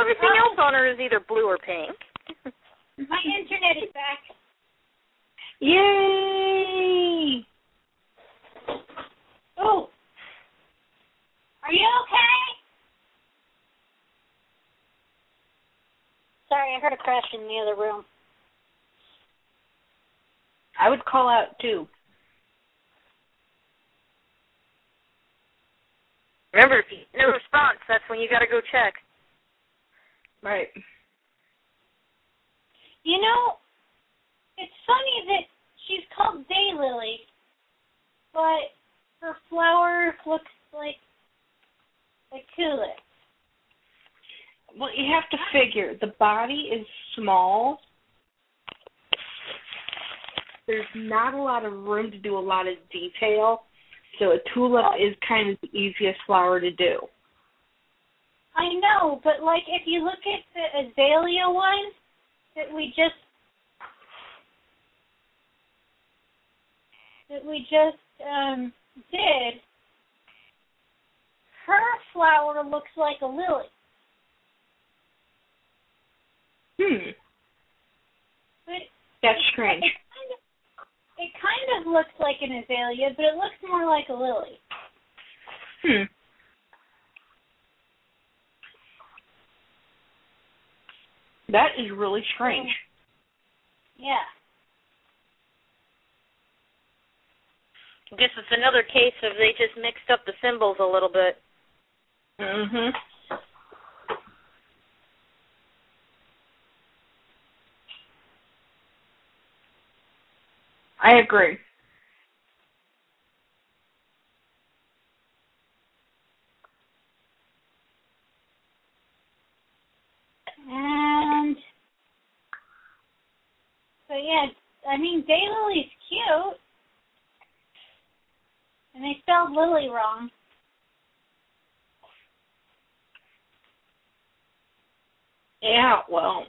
everything else on her is either blue or pink. My internet is back. Yay! Oh, are you okay? Sorry, I heard a crash in the other room. I would call out too. Remember, if you no response, that's when you got to go check. Right. You know, it's funny that she's called Day-Lily, but her flower looks like a tulip. Well, you have to figure, the body is small. There's not a lot of room to do a lot of detail, so a tulip oh. is kind of the easiest flower to do. I know, but, like, if you look at the azalea one that we just that we just um, did, her flower looks like a lily. Hmm. But that's strange. It kind of, it kind of looks like an azalea, but it looks more like a lily. Hmm. That is really strange. Yeah. I guess it's another case of they just mixed up the symbols a little bit. Mm-hmm. I agree. And, but yeah, I mean, Day-Lily's cute. And they spelled Lily wrong. Yeah, well.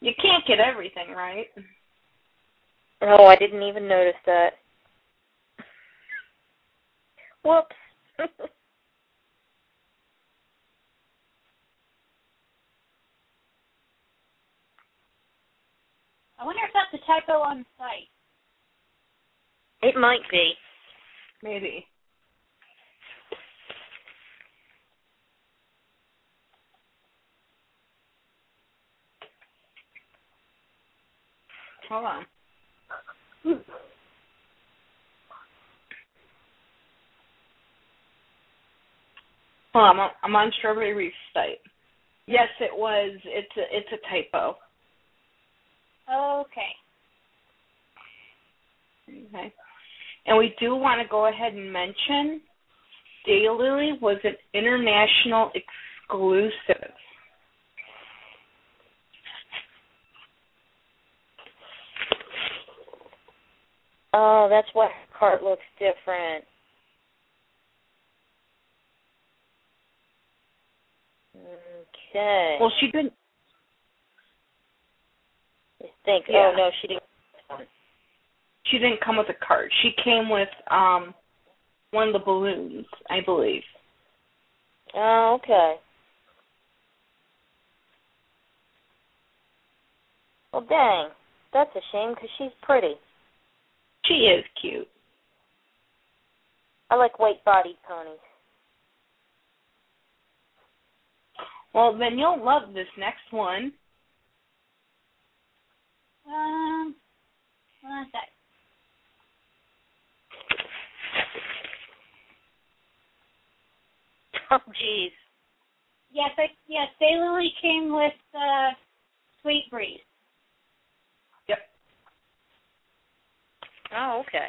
You can't get everything right. Oh, I didn't even notice that. Whoops. I wonder if that's a typo on site. It might be. Maybe. Hold on. Hmm. Hold on, I'm on, I'm on Strawberry Reef's site. Yes, it was. It's a, it's a typo. Okay. Okay. And we do want to go ahead and mention Day-Lily was an international exclusive. Oh, that's why her cart looks different. Okay. Well, she didn't. I think. Yeah. Oh no, she didn't. She didn't come with a cart. She came with um, one of the balloons, I believe. Oh, okay. Well, dang, that's a shame because she's pretty. She is cute. I like white-bodied ponies. Well, then you'll love this next one. Um, one sec. Oh, jeez. Yes, I, yes, Day-Lily came with uh, Sweet Breeze. Yep. Oh, okay.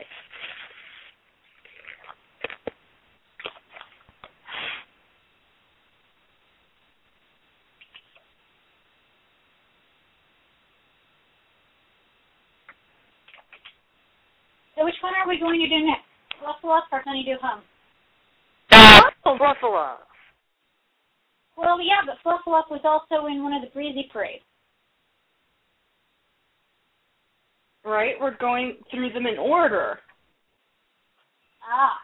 So which one are we going to do next? Fluffle Up or Honeydew Hum? Oh, Fluffle Up. Well, yeah, but Fluffle Up was also in one of the Breezy Parades. Right, we're going through them in order. Ah.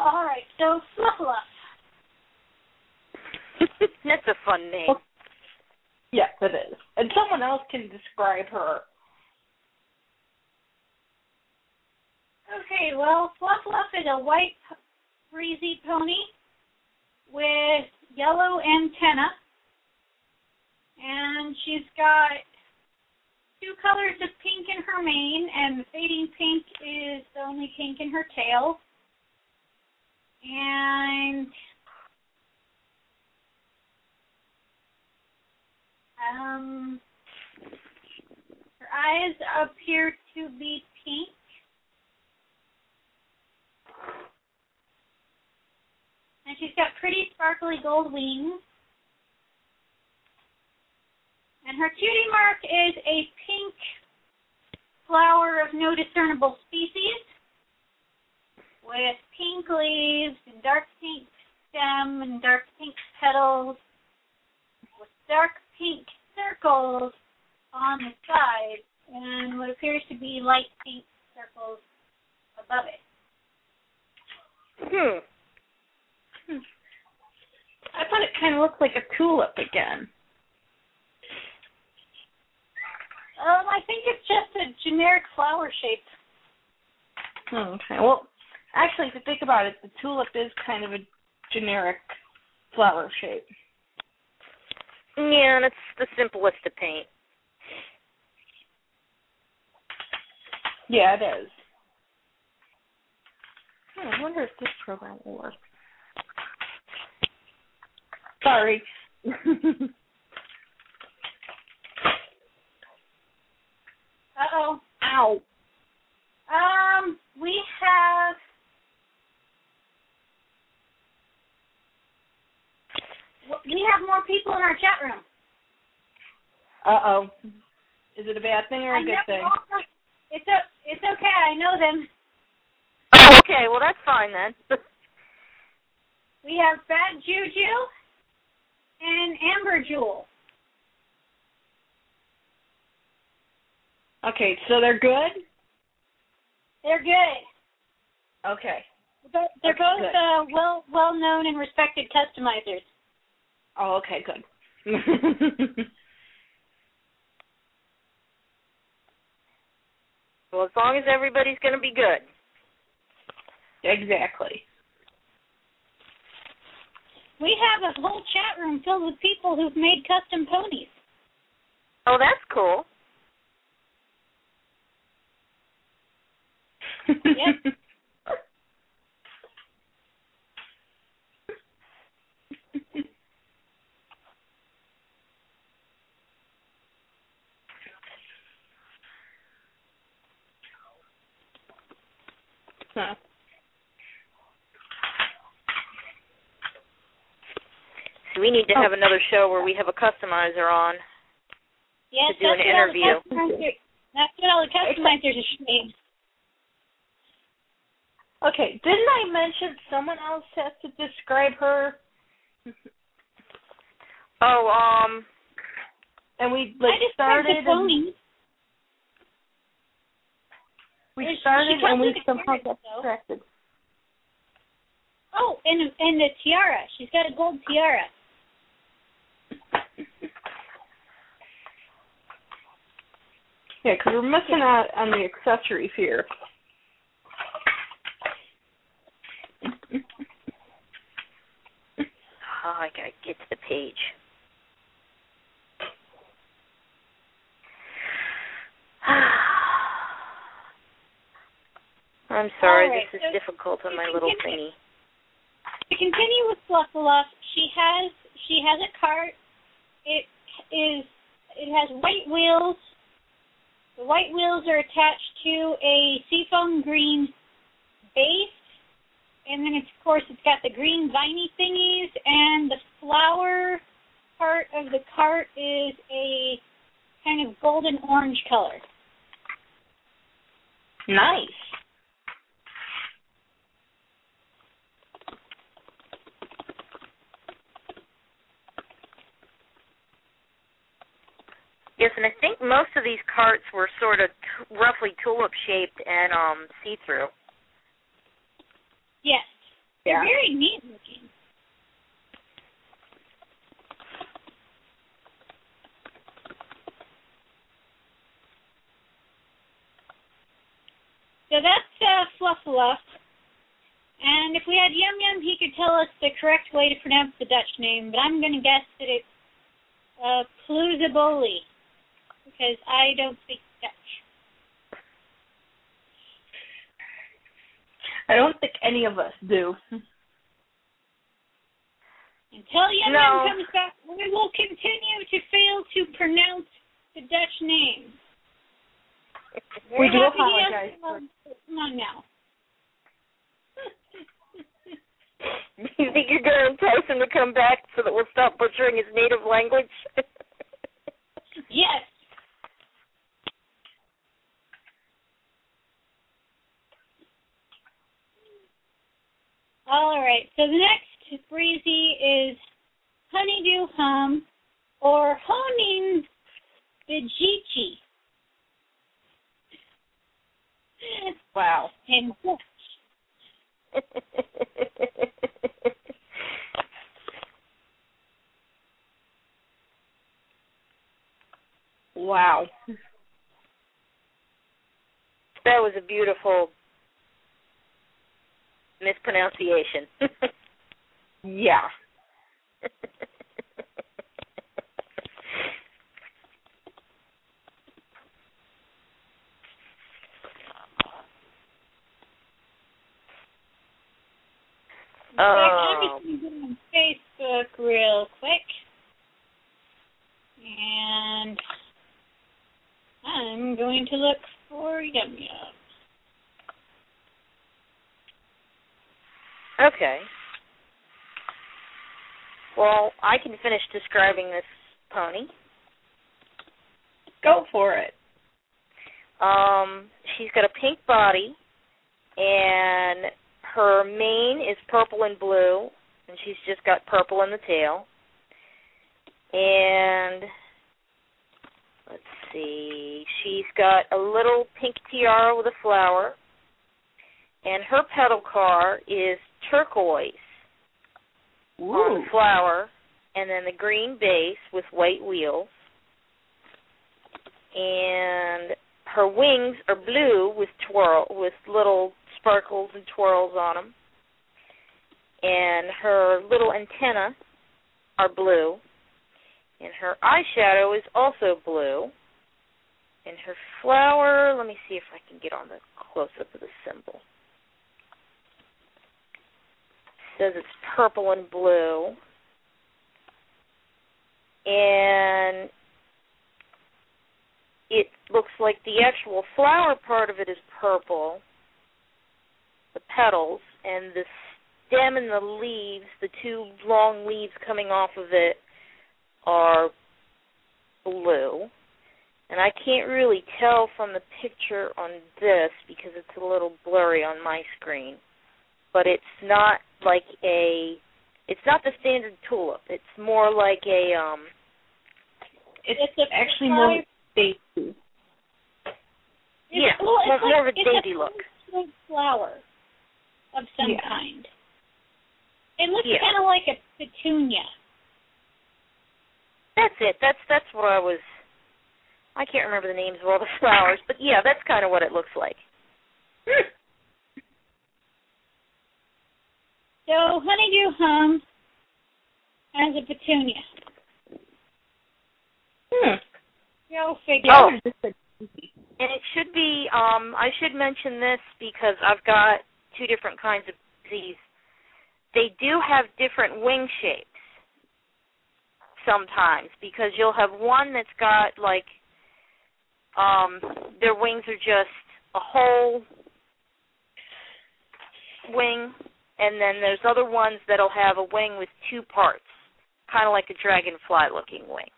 All right, so Fluffle Up. That's a fun name. Well, yes, it is. And someone else can describe her. Okay, well, Fluffle Up is a white breezy pony with yellow antenna. And she's got two colors of pink in her mane, and the fading pink is the only pink in her tail. And um, her eyes appear to be pink. And she's got pretty sparkly gold wings. And her cutie mark is a pink flower of no discernible species, with pink leaves and dark pink stem and dark pink petals, with dark pink circles on the side and what appears to be light pink circles above it. Hmm. hmm. I thought it kind of looked like a tulip again. Um, I think it's just a generic flower shape. Hmm, okay, well, actually, if you think about it, the tulip is kind of a generic flower shape. Yeah, and it's the simplest to paint. Yeah, it is. Hmm, I wonder if this program will work. Sorry. Uh-oh. Ow. Um, we have... We have more people in our chat room. Uh-oh. Is it a bad thing or a I good thing? Also, it's, a, it's okay. I know them. Oh, okay. Well, that's fine then. We have Fat Juju and Amber Jewel. Okay, so they're good? They're good. Okay. But they're okay, both uh, well well known and respected customizers. Oh, okay, good. Well, as long as everybody's going to be good. Exactly. We have a whole chat room filled with people who've made custom ponies. Oh, that's cool. Yep. Huh. So we need to oh. have another show where we have a customizer on yes, to do an interview. That's what all the customizers are saying. Okay, didn't I mention someone else has to describe her? Oh, um, and we like I started. And we started and we somehow got distracted. Oh, and, and the tiara. She's got a gold tiara. Yeah, because we're missing out on the accessories here. Oh, I gotta get to the page. I'm sorry, right, this is so difficult on my little continue, thingy. To continue with Fluffle Up, she has she has a cart. It is it has white wheels. The white wheels are attached to a seafoam green base. And then, it's, of course, it's got the green viney thingies, and the flower part of the cart is a kind of golden orange color. Nice. Yes, and I think most of these carts were sort of t- roughly tulip-shaped and um, see-through. Yes. They're yeah. very neat looking. So that's uh, Fluffle Up. And if we had Yum Yum, he could tell us the correct way to pronounce the Dutch name, but I'm going to guess that it's uh, Plusaboli, because I don't speak Dutch. I don't think any of us do. Until Yum no. Yum comes back, we will continue to fail to pronounce the Dutch name. We do apologize. Come on now. You think you're going to entice him to come back so that we'll stop butchering his native language? Yes. All right, so the next breezy is Honeydew Hum, or Honing Bijichi. Wow. And Dutch. Wow. That was a beautiful mispronunciation. Yeah. Oh. I'm just going to go on Facebook real quick. And I'm going to look for Yum Yum. Okay. Well, I can finish describing this pony. Go for it. Um, she's got a pink body, and her mane is purple and blue, and she's just got purple in the tail. And let's see, she's got a little pink tiara with a flower, and her pedal car is turquoise Ooh. on the flower, and then the green base with white wheels, and her wings are blue with twirl with little sparkles and twirls on them, and her little antennae are blue. And her eyeshadow is also blue. And her flower, let me see if I can get on the close-up of the symbol. It says it's purple and blue. And it looks like the actual flower part of it is purple, the petals, and the stem and the leaves, the two long leaves coming off of it, are blue, and I can't really tell from the picture on this because it's a little blurry on my screen, but it's not like a, it's not the standard tulip. It's more like a, um, it's, it's actually more of a daisy. Yeah, well, it's more, like, more of a daisy look. It's a flower of some yeah. kind. It looks yeah. kind of like a petunia. That's it. That's that's what I was... I can't remember the names of all the flowers, but yeah, that's kind of what it looks like. So, Honeydew Hum has a petunia. Hmm. Go figure. Oh. And it should be... Um, I should mention this because I've got two different kinds of bees. They do have different wing shapes sometimes, because you'll have one that's got, like, um, their wings are just a whole wing, and then there's other ones that'll have a wing with two parts, kind of like a dragonfly-looking wing.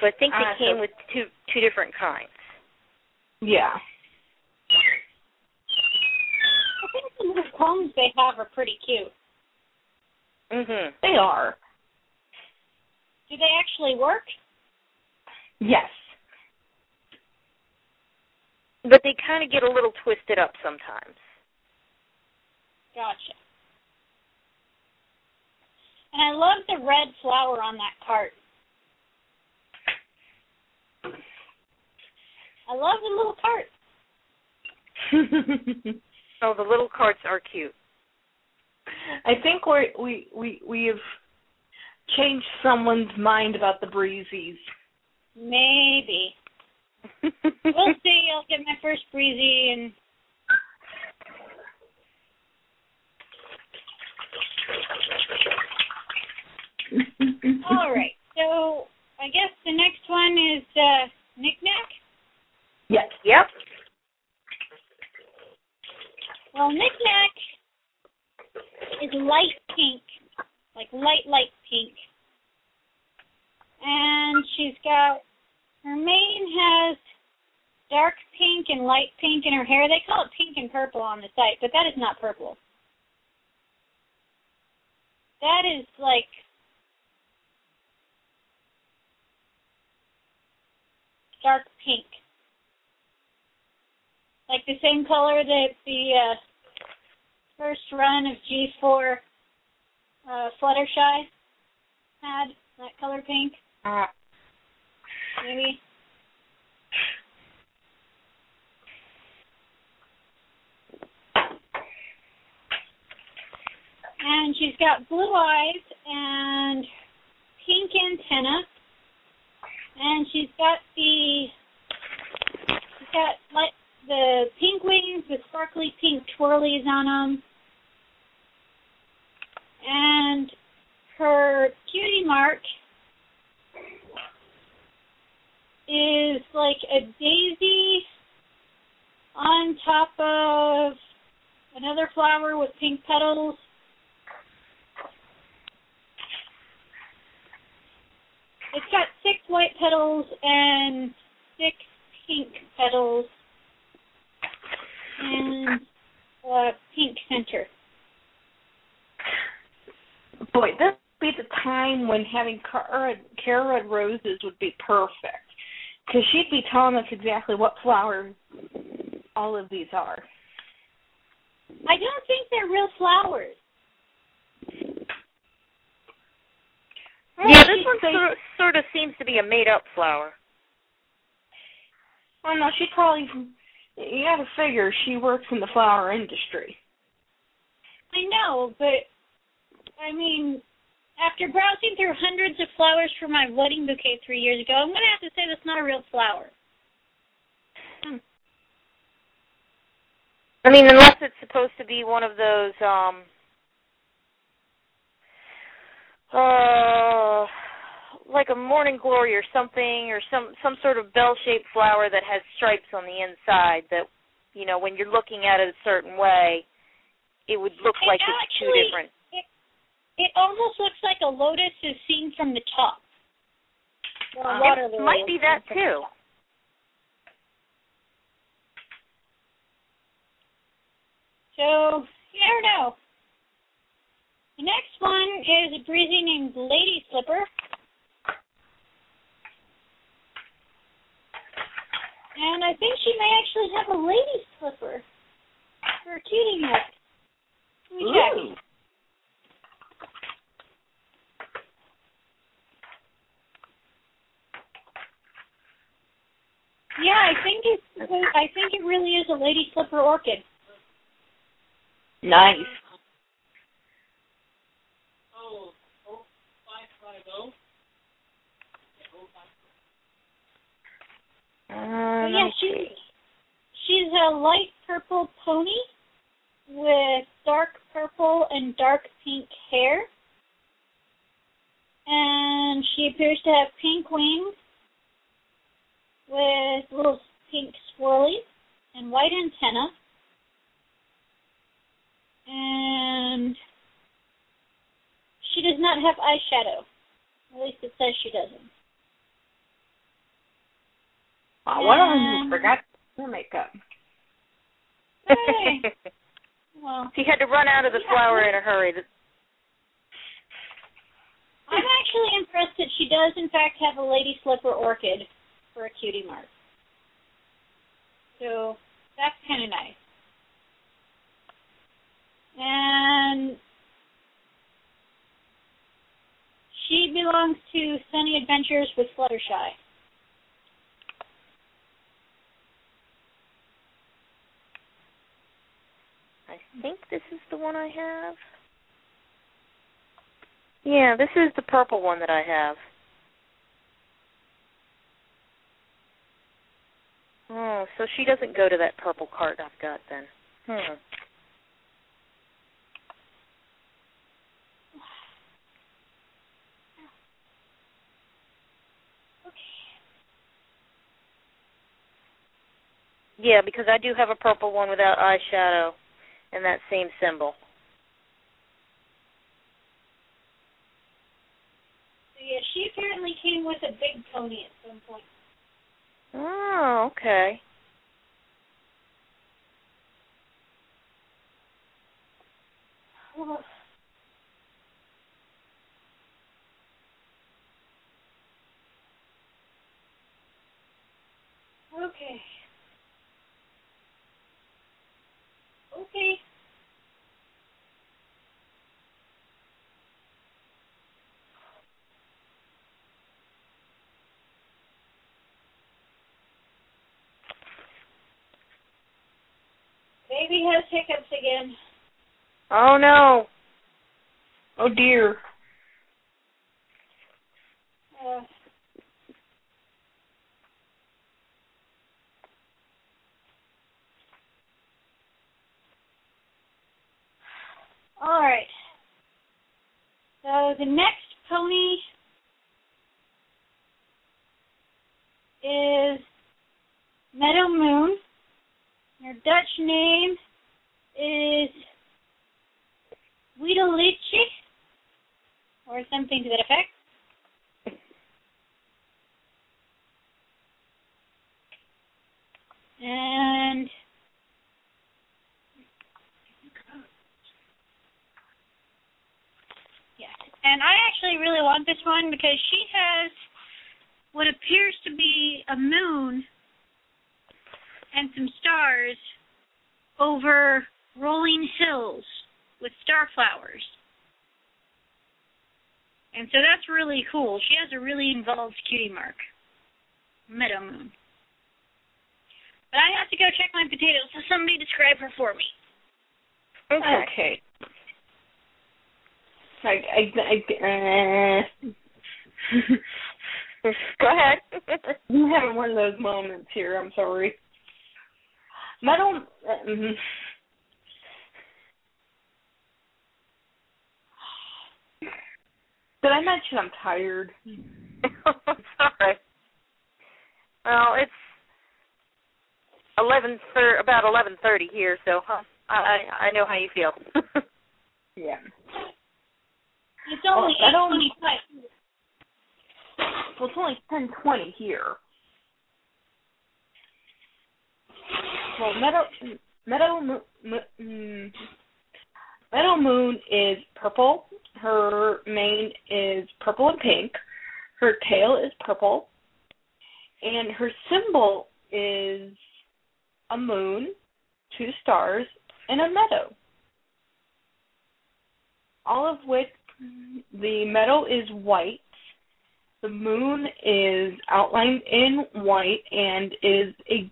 So I think they uh, came so with two two different kinds. Yeah. The little combs they have are pretty cute. Mm-hmm. They are. Do they actually work? Yes. But they kind of get a little twisted up sometimes. Gotcha. And I love the red flower on that cart. I love the little cart. Oh, the little carts are cute. I think we're, we we we have changed someone's mind about the breezies. Maybe. We'll see. I'll get my first breezy and. All right. So I guess the next one is uh, Knickknack? Yes. Yep. Well, Knickknack is light pink, like light, light pink. And she's got, her mane has dark pink and light pink in her hair. They call it pink and purple on the site, but that is not purple. That is like, dark pink. Like the same color that the uh, first run of G four uh, Fluttershy had, that color pink. Uh, Maybe. And she's got blue eyes and pink antenna. And she's got the... She's got... Light, the pink wings with sparkly pink twirlies on them. And her cutie mark is like a daisy on top of another flower with pink petals. It's got six white petals and six pink petals. And uh, pink center. Boy, this would be the time when having Cara roses would be perfect, because she'd be telling us exactly what flowers all of these are. I don't think they're real flowers. Well, yeah, this one sort of, sort of seems to be a made-up flower. Well, no, she probably, you gotta figure, she works in the flower industry. I know, but, I mean, after browsing through hundreds of flowers for my wedding bouquet three years ago, I'm gonna have to say that's not a real flower. Hmm. I mean, unless it's supposed to be one of those, um, uh, like a morning glory or something, or some, some sort of bell-shaped flower that has stripes on the inside that, you know, when you're looking at it a certain way, it would look like it it's actually, two different. It, it almost looks like a lotus is seen from the top. Or a water lily. It might be that, too. So, you never know. The next one is a breezy named Lady Slipper. And I think she may actually have a lady slipper for cutie neck. Let me check. Yeah, I think it. I think it really is a lady slipper orchid. Nice. Oh, oh, five, five, oh. Uh, yeah, she's, she's a light purple pony with dark purple and dark pink hair. And she appears to have pink wings with little pink swirlies and white antenna. And she does not have eyeshadow. At least it says she doesn't. Wow, one of them forgot her makeup. Hey. Well, she had to run out of the flower in a hurry. I'm actually impressed that she does, in fact, have a lady slipper orchid for a cutie mark. So that's kind of nice. And she belongs to Sunny Adventures with Fluttershy. I think this is the one I have. Yeah, this is the purple one that I have. Oh, so she doesn't go to that purple cart I've got then. Hmm. Yeah, because I do have a purple one without eyeshadow and that same symbol. Yeah, she apparently came with a big pony at some point. Oh, okay. Okay. Okay. Baby has hiccups again. Oh, no. Oh, dear. Uh. All right. So the next pony is Meadow Moon. Her Dutch name is Wiedelitje, or something to that effect. And Yes. And I actually really want this one because she has what appears to be a moon and some stars over rolling hills with star flowers. And so that's really cool. She has a really involved cutie mark. Meadow Moon. But I have to go check my potatoes, so somebody describe her for me. Okay. Okay. I, I, I, uh... Go ahead. I'm having one of those moments here. I'm sorry. Meadow... Uh, Did I mention I'm tired? Sorry. Well, it's eleven thir- about eleven thirty here, so I I know how you feel. Yeah. It's only eight twenty-five. Well, it's only ten twenty here. Well, Meadow Meadow Moon, Meadow Moon is purple. Her mane is purple and pink. Her tail is purple. And her symbol is a moon, two stars, and a meadow. All of which, the meadow is white, the moon is outlined in white, and is a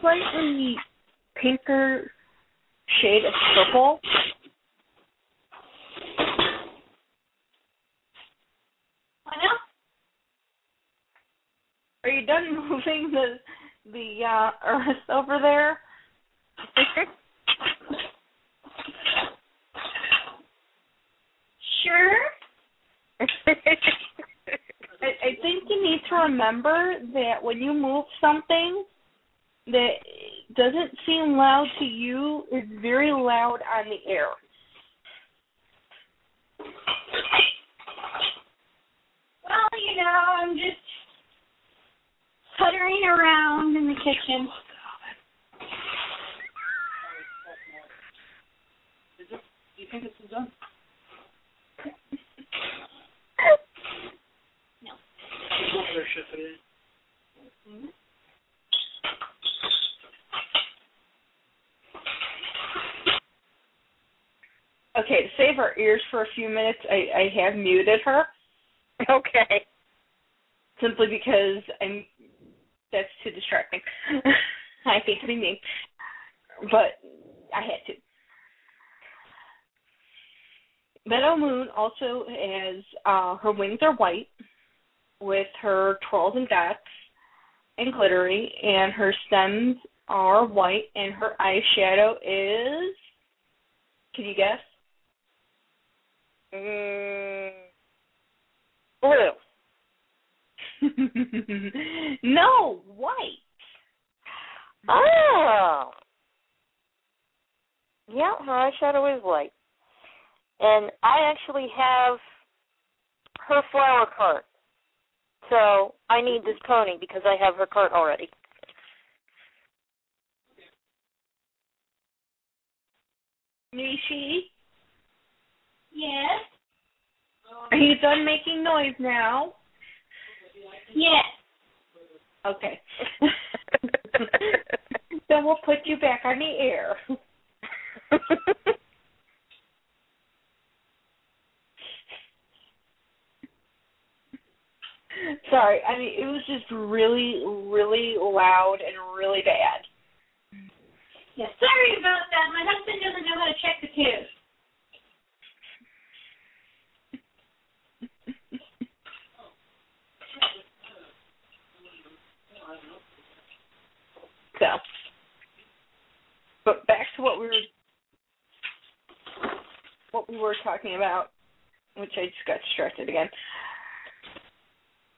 slightly pinker shade of purple. Are you done moving the the uh, earth over there? Sure. I, I think you need to remember that when you move something that doesn't seem loud to you, it's very loud on the air. Well, you know, I'm just puttering around in the kitchen. Is it, do you think this is done? No. Mm-hmm. Okay, to save our ears for a few minutes, I, I have muted her. Okay. Simply because I'm... That's too distracting. I hate to be mean, but I had to. Meadow Moon also has, uh, her wings are white with her twirls and dots and glittery, and her stems are white, and her eyeshadow is, can you guess? Mm, blue. No, white. Oh. Yeah, her eyeshadow is white. And I actually have her flower cart. So I need this pony because I have her cart already. Nishi? Yes? Are you done making noise now? Yes. Okay. Then we'll put you back on the air. Sorry, I mean, it was just really, really loud and really bad. Yeah, sorry about that. My husband doesn't know how to check the tubes. So, but back to what we were what we were talking about, which I just got distracted again.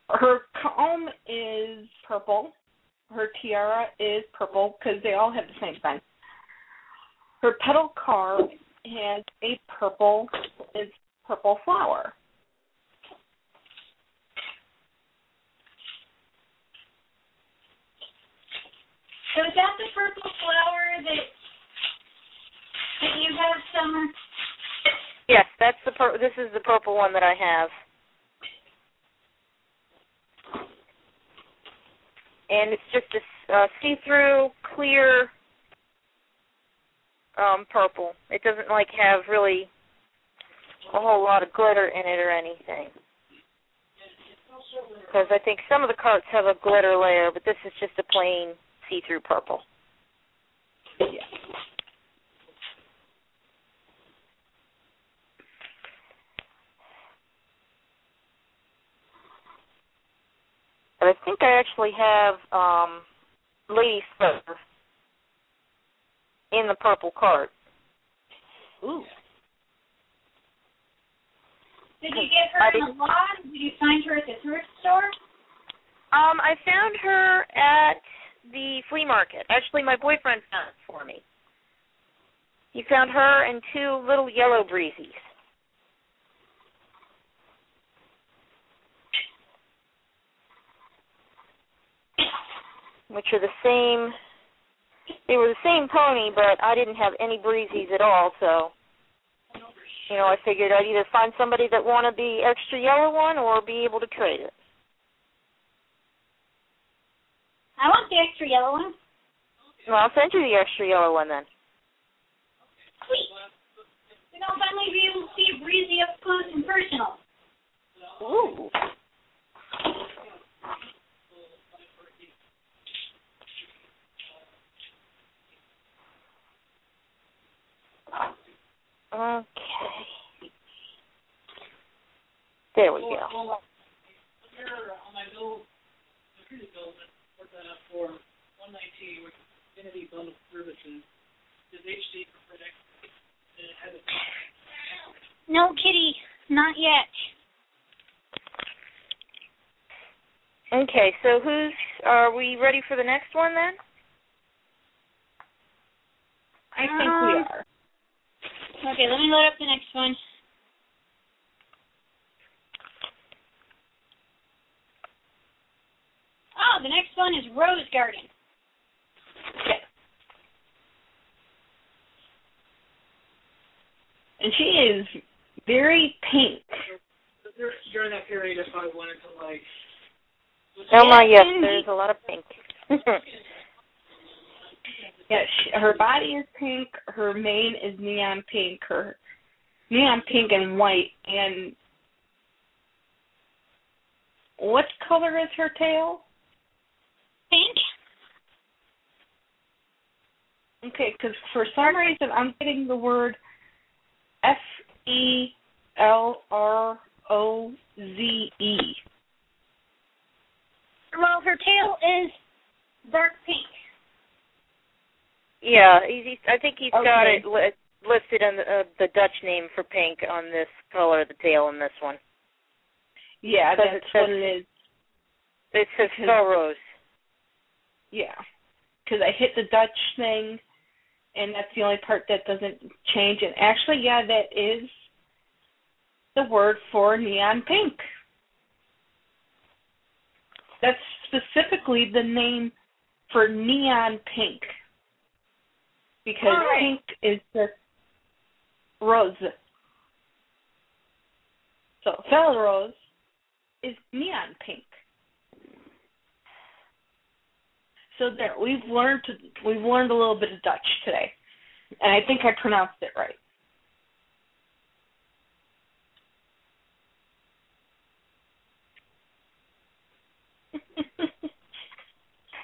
Her comb is purple. Her tiara is purple because they all have the same thing. Her petal car has a purple is purple flower. So is that the purple flower that that you have, Summer? Yes, that That's the pur- this is the purple one that I have. And it's just a uh, see-through, clear um, purple. It doesn't, like, have really a whole lot of glitter in it or anything. Because I think some of the carts have a glitter layer, but this is just a plain see-through purple. Yeah. But I think I actually have um, Lady Slipper in the purple cart. Ooh. Did you get her I in a lot? Did you find her at the thrift store? Um, I found her at the flea market. Actually, my boyfriend found it for me. He found her and two little yellow breezies. Which are the same, they were the same pony, but I didn't have any breezies at all, so, you know, I figured I'd either find somebody that wanted the extra yellow one or be able to trade it. I want the extra yellow one. Well, I'll send you the extra yellow one, then. Sweet. Then I'll finally be able to see a breezy up close and personal. Ooh. Okay. There we go. No, Kitty, not yet. Okay, so who's, are we ready for the next one then? I think um, we are. Okay, let me load up the next one. Oh, the next one is Rose Garden. Okay. And she is very pink. During that period, I thought I wanted to, like... Oh, my, yes, there's a lot of pink. Yeah, she, her body is pink, her mane is neon pink, her neon pink and white, and what color is her tail? Pink. Okay, because for some reason I'm getting the word F E L R O Z E. Well, her tail is dark pink. Yeah, he's, I think he's okay. got it li- listed in the, uh, the Dutch name for pink on this color, the tail in this one. Yeah, that's it says, what it is. It says Rose. Yeah, because I hit the Dutch thing, and that's the only part that doesn't change. And actually, yeah, that is the word for neon pink. That's specifically the name for neon pink. Because right. pink is just rose. So, Fell Rose is neon pink. So there, we've learned to, we've learned a little bit of Dutch today. And I think I pronounced it right.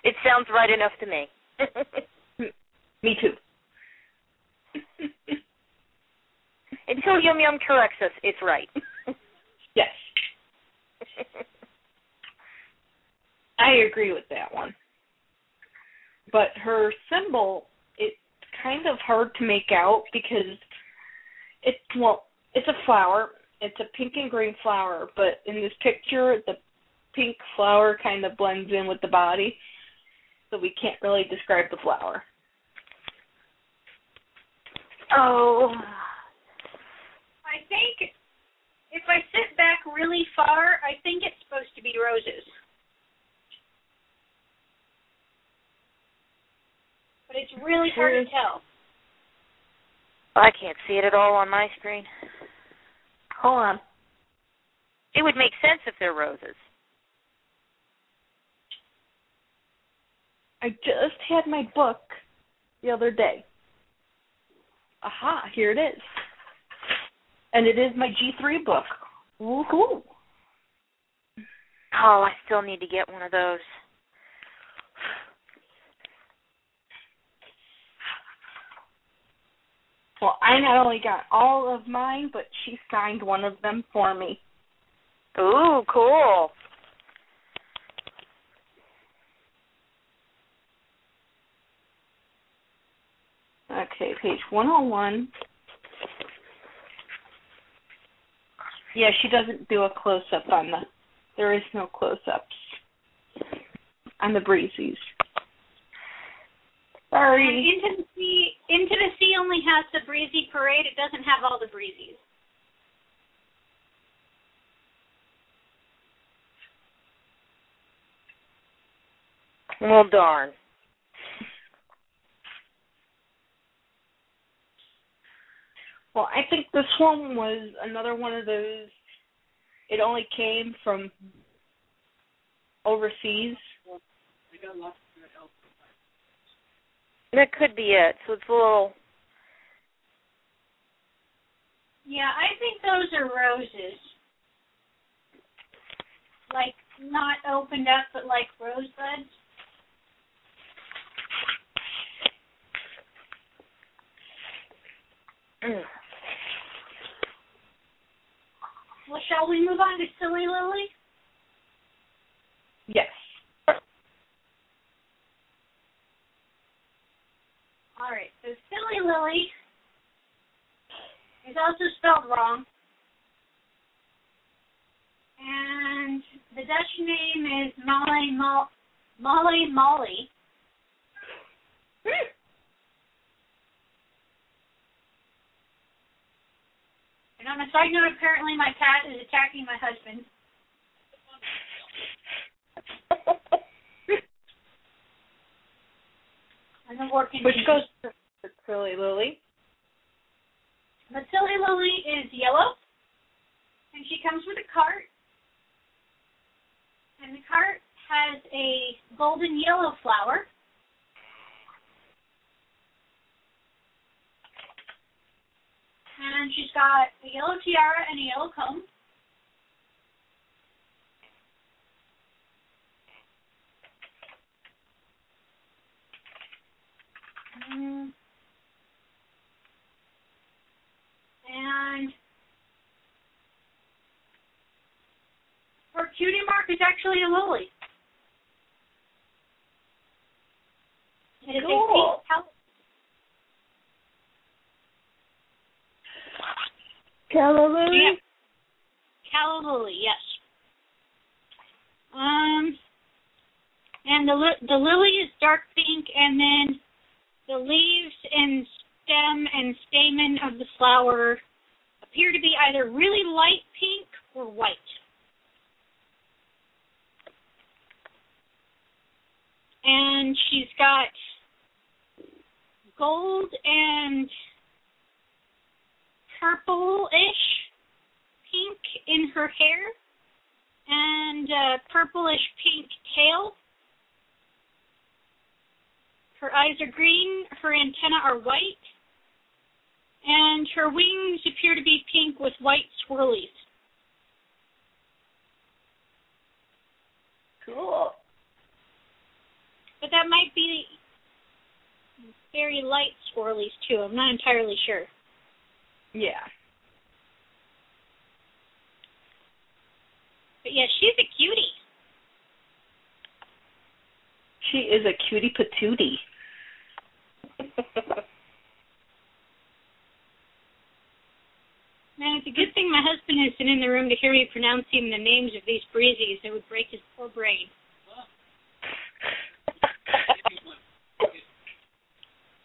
It sounds right enough to me. Me too. Until Yum Yum corrects us, it's right. Yes. I agree with that one. But her symbol, it's kind of hard to make out because it's, well, it's a flower. It's a pink and green flower, but in this picture, the pink flower kind of blends in with the body, so we can't really describe the flower. Oh. I think if I sit back really far, I think it's supposed to be roses. But it's really hard to tell. I can't see it at all on my screen. Hold on. It would make sense if they're roses. I just had my book the other day. Aha, here it is. And it is my G three book. Woohoo! Oh, I still need to get one of those. Well, I not only got all of mine, but she signed one of them for me. Ooh, cool. Okay, page one oh one. Yeah, she doesn't do a close-up on the... There is no close-ups on the Breezes. Sorry. And Into the Sea, Into the Sea only has the Breezy Parade. It doesn't have all the Breezes. Well, darn. Well, I think this one was another one of those, it only came from overseas. That could be it, so it's a little... Yeah, I think those are roses. Like, not opened up, but like rosebuds. Mm. Well, shall we move on to Silly Lily? Yes. All right, so Silly Lily is also spelled wrong. And the Dutch name is Molly Mol- Molly Molly. Mm. And on a side note, apparently my cat is attacking my husband. And the working Which goes to Silly Lily. The Silly Lily is yellow, and she comes with a cart. And the cart has a golden yellow flower. And she's got a yellow tiara and a yellow comb. And her cutie mark is actually a lily. It is cool. A pink Calla-lily? Calla-lily, yes. Um, and the li- the lily is dark pink, and then the leaves and stem and stamen of the flower appear to be either really light pink or white. And she's got gold and purple-ish pink in her hair and a purplish pink tail. Her eyes are green, her antennae are white, and her wings appear to be pink with white swirlies. Cool. But that might be very light swirlies, too. I'm not entirely sure. Yeah. But yeah, she's a cutie. She is a cutie patootie. Man, it's a good thing my husband isn't in the room to hear me pronouncing the names of these breezies. It would break his poor brain.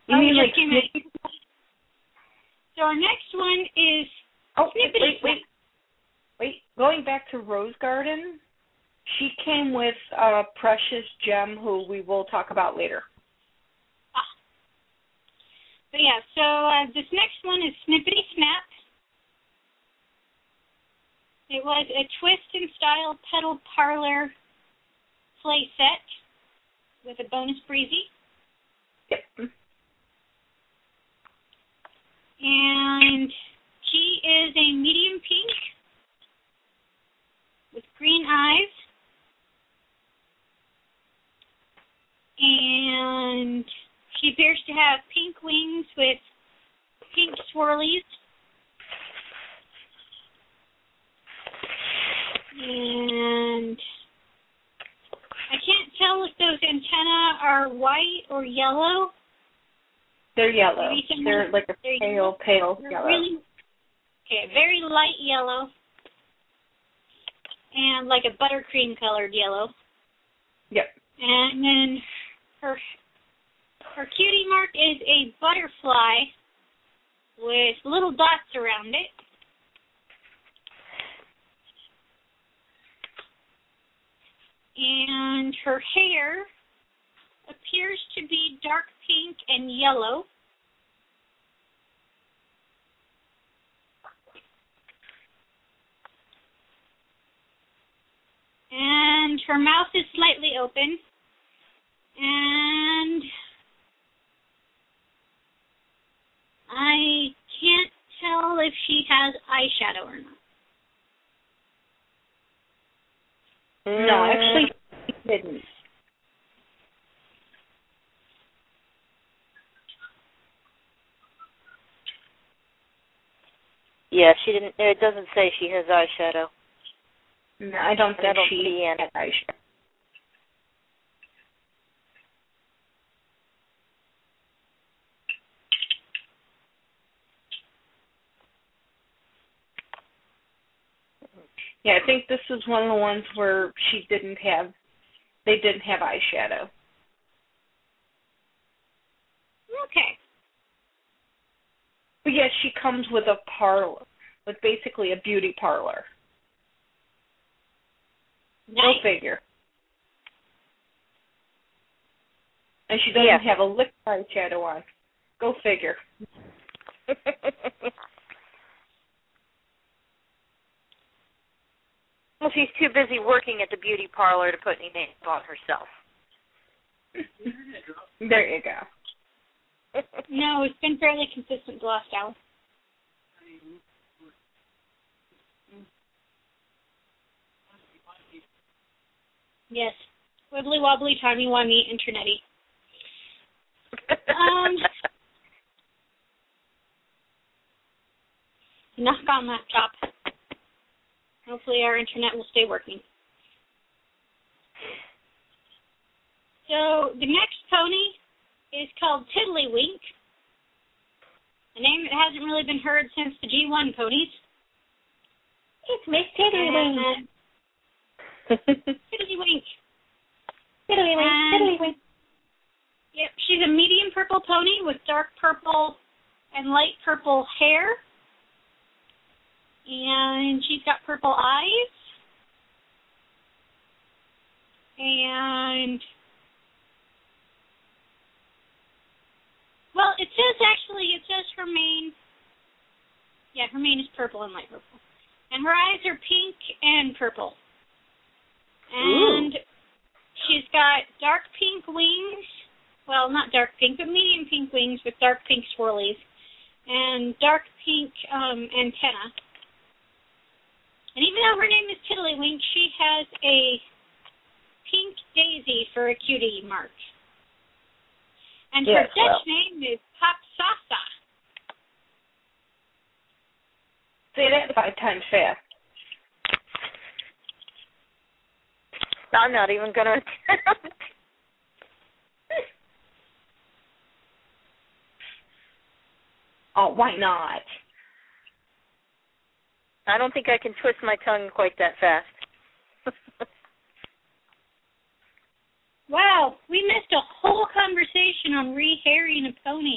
You oh, mean like... Came in. So our next one is oh, Snippity wait, wait, wait. Going back to Rose Garden, she came with a precious gem who we will talk about later. Ah. But yeah, so uh, this next one is Snippity Snap. It was a twist-and-style pedal parlor play set with a bonus breezy. Yep. And she is a medium pink with green eyes. And she appears to have pink wings with pink swirlies. And I can't tell if those antennae are white or yellow. They're yellow. They're like a they're pale, pale yellow. Really, okay, very light yellow. And like a buttercream colored yellow. Yep. And then her her cutie mark is a butterfly with little dots around it. And her hair appears to be dark pink and yellow. And her mouth is slightly open. And I can't tell if she has eyeshadow or not. No, actually, she didn't. Yeah, she didn't. It doesn't say she has eyeshadow. No, I don't think she has eyeshadow. Yeah, I think this is one of the ones where she didn't have, they didn't have eyeshadow. Okay. But yeah, she comes with a parlor, with basically a beauty parlor. Nice. Go figure. And she doesn't yeah. have a lick of eyeshadow on. Go figure. Well, she's too busy working at the beauty parlor to put any makeup on herself. There you go. No, it's been fairly consistent the last hour. Yes. Wibbly wobbly, timey wimey, internety. Um, knock on laptop. Hopefully our internet will stay working. So the next pony is called Tiddlywink, a name that hasn't really been heard since the G one ponies. It's Miss Tiddlywink. Tiddlywink. Tiddlywink. Tiddlywink. Yep, she's a medium purple pony with dark purple and light purple hair. And she's got purple eyes. And, well, it says actually, it says her mane, yeah, her mane is purple and light purple. And her eyes are pink and purple. And ooh. She's got dark pink wings, well, not dark pink, but medium pink wings with dark pink swirlies. And dark pink um, antenna. And even though her name is Tiddlywink, she has a pink daisy for a cutie mark. And yes, her Dutch well. name is Popsasa. Say that five times fast. I'm not even going to attempt. Oh, why not? I don't think I can twist my tongue quite that fast. Wow, we missed a whole conversation on re-hairing a pony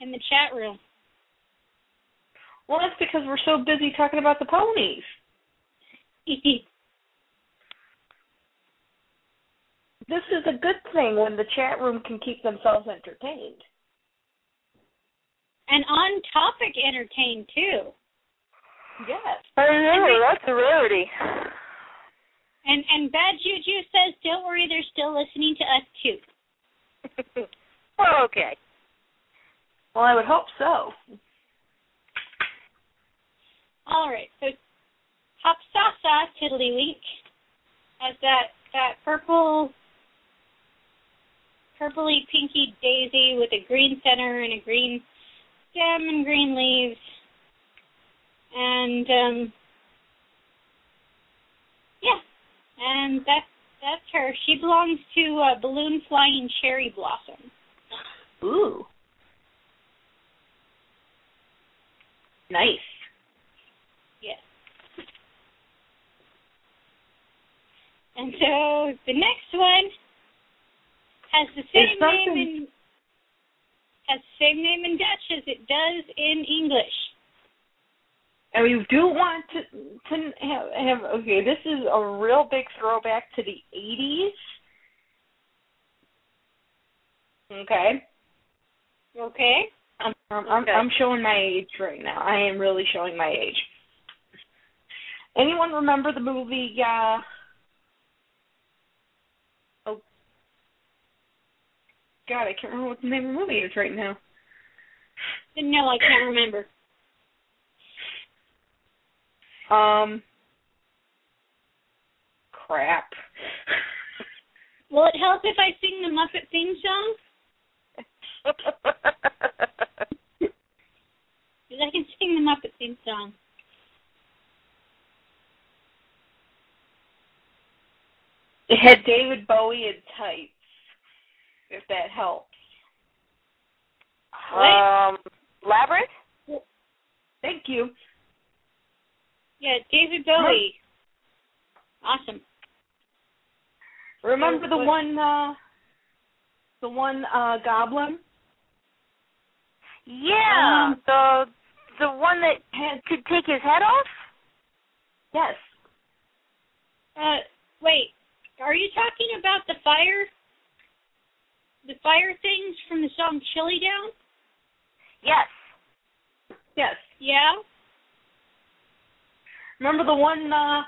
in the chat room. Well, that's because we're so busy talking about the ponies. This is a good thing when the chat room can keep themselves entertained. And on topic entertained, too. Yes. I know, we, that's a rarity. And and Bad Juju says, don't worry, they're still listening to us, too. Well, okay. Well, I would hope so. All right, so Hop Sasa Tiddlywink has that, that purple, purpley pinky daisy with a green center and a green stem and green leaves. And, um, yeah, and that's, that's her. She belongs to uh, Balloon Flying Cherry Blossom. Ooh. Nice. Yes. And so the next one has the same name in has the same name in Dutch as it does in English. And we do want to, to have, have, okay, this is a real big throwback to the eighties. Okay. Okay. I'm, I'm, okay. I'm showing my age right now. I am really showing my age. Anyone remember the movie, uh, oh, God, I can't remember what the name of the movie is right now. No, I can't remember. Um, crap. Will it help if I sing the Muppet theme song? Because I can sing the Muppet theme song. It had David Bowie in tights, if that helps. Um, Labyrinth? Thank you. Yeah, David Bowie. Huh? Awesome. Remember the one, uh, the one uh, goblin? Yeah, um, the the one that had, could take his head off. Yes. Uh, wait, are you talking about the fire? The fire things from the song "Chili Down"? Yes. Yes. Yeah. Remember the one uh,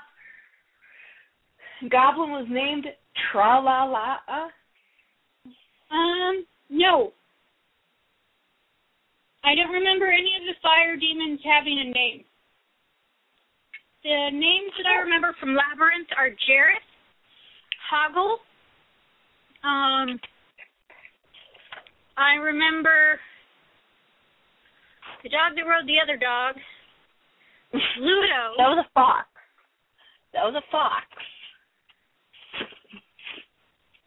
goblin was named Tra-la-la-a? Um, no. I don't remember any of the fire demons having a name. The names that I remember from Labyrinth are Jareth, Hoggle. Um, I remember the dog that rode the other dog. Ludo. That was a fox. That was a fox.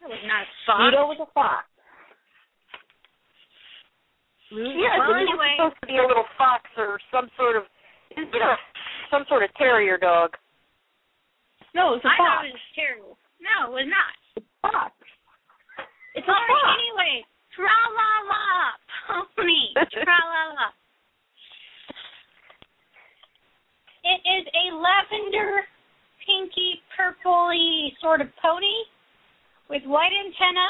That was not a fox. Ludo was a fox. Ludo. Yeah, well, anyway. It was supposed to be a little fox or some sort of, you know, some sort of terrier dog. No, it was a I fox. I thought it was terrible. No, it was not. It's a fox. It's a fox. Anyway, tra-la-la, pony, tra-la-la. It is a lavender, pinky, purpley sort of pony with white antenna,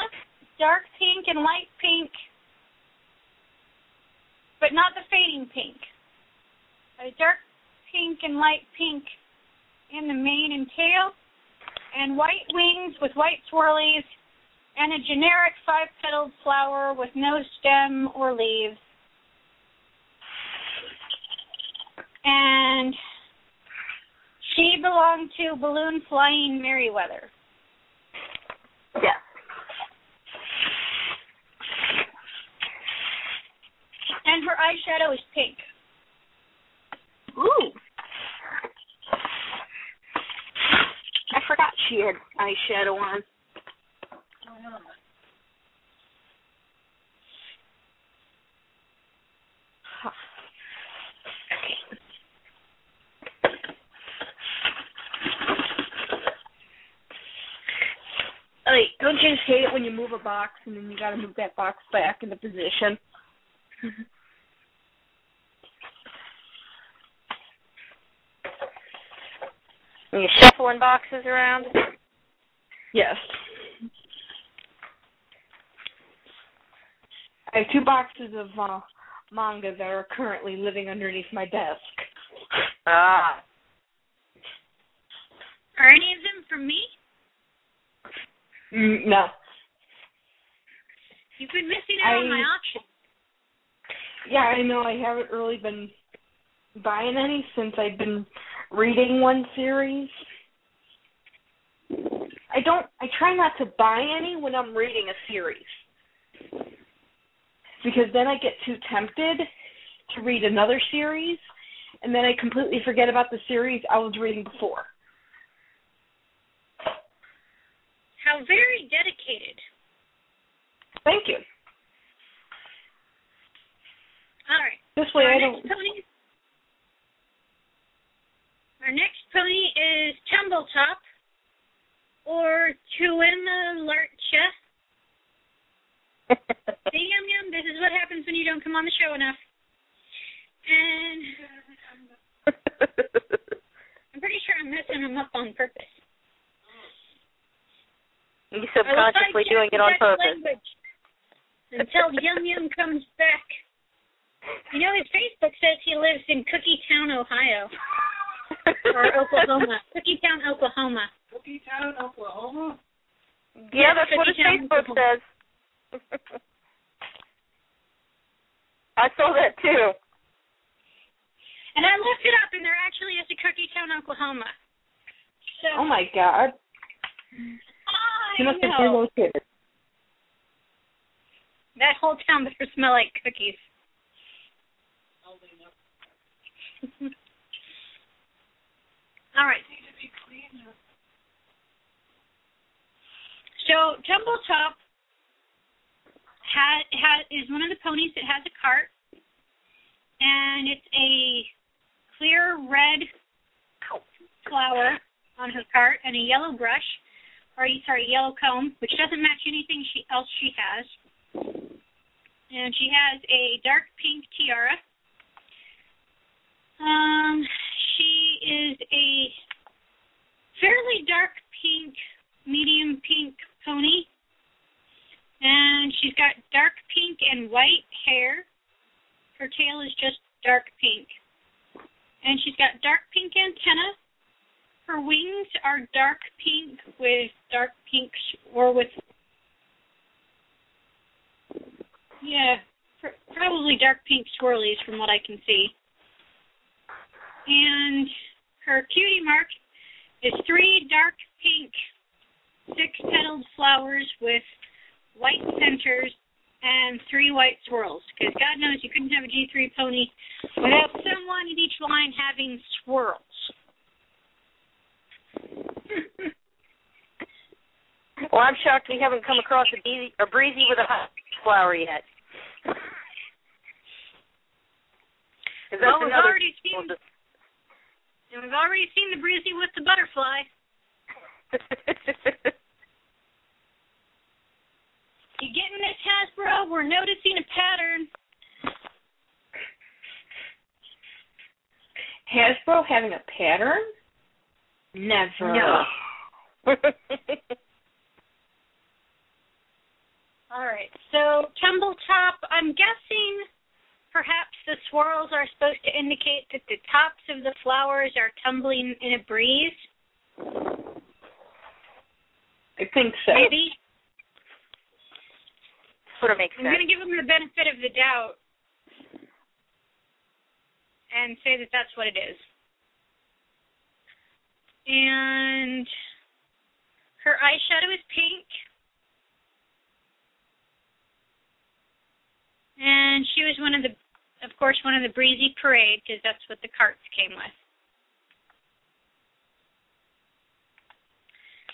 dark pink and light pink, but not the fading pink. A dark pink and light pink in the mane and tail, and white wings with white swirlies, and a generic five-petaled flower with no stem or leaves. And she belonged to Balloon Flying Merryweather. Yeah. And her eyeshadow is pink. Ooh. I forgot she had eyeshadow on. Huh. Like, don't you just hate it when you move a box and then you gotta move that box back into position? And you're shuffling boxes around? Yes. I have two boxes of uh, manga that are currently living underneath my desk. Ah. Are any of them from me? Mm, no. You've been missing out I, on my auction. Yeah, I know. I haven't really been buying any since I've been reading one series. I don't. I try not to buy any when I'm reading a series, because then I get too tempted to read another series, and then I completely forget about the series I was reading before. How very dedicated. Thank you. All right. This way Our I don't... Pony... Our next pony is Tumbletop, or Chewin Lurcha. Hey, Yum Yum, this is what happens when you don't come on the show enough. And I'm pretty sure I'm messing them up on purpose. You're subconsciously doing it on purpose. Until Yum Yum comes back. You know, his Facebook says he lives in Cookie Town, Ohio. Or Oklahoma. Cookie Town, Oklahoma. Cookie Town, Oklahoma? Yeah, yeah that's Cookie what his Town, Facebook Oklahoma. Says. I saw that, too. And I looked it up, and there actually is a Cookie Town, Oklahoma. So, oh, my God. I must have relocated. That whole town must smell like cookies. All right. So Tumbletop had, had, is one of the ponies that has a cart, and it's a clear red flower on her cart and a yellow brush, or sorry, yellow comb, which doesn't match anything she, else she has. And she has a dark pink tiara. Um, she is a fairly dark pink, medium pink pony. And she's got dark pink and white hair. Her tail is just dark pink. And she's got dark pink antenna. Her wings are dark pink with dark pink, or with, yeah, pr- probably dark pink swirlies from what I can see. And her cutie mark is three dark pink six-petaled flowers with white centers and three white swirls. Because God knows you couldn't have a G three pony without someone in each line having swirls. Well, I'm shocked we haven't come across a, be- a breezy with a hot flower yet. Well, we've already seen, just... and we've already seen the breezy with the butterfly. You getting this, Hasbro? We're noticing a pattern. Hasbro having a pattern? Never. No. All right. So Tumbletop, I'm guessing perhaps the swirls are supposed to indicate that the tops of the flowers are tumbling in a breeze. I think so. Maybe. Sort of makes sense. I'm going to give them the benefit of the doubt and say that that's what it is. And her eyeshadow is pink. And she was one of the, of course, one of the breezy parade, because that's what the carts came with.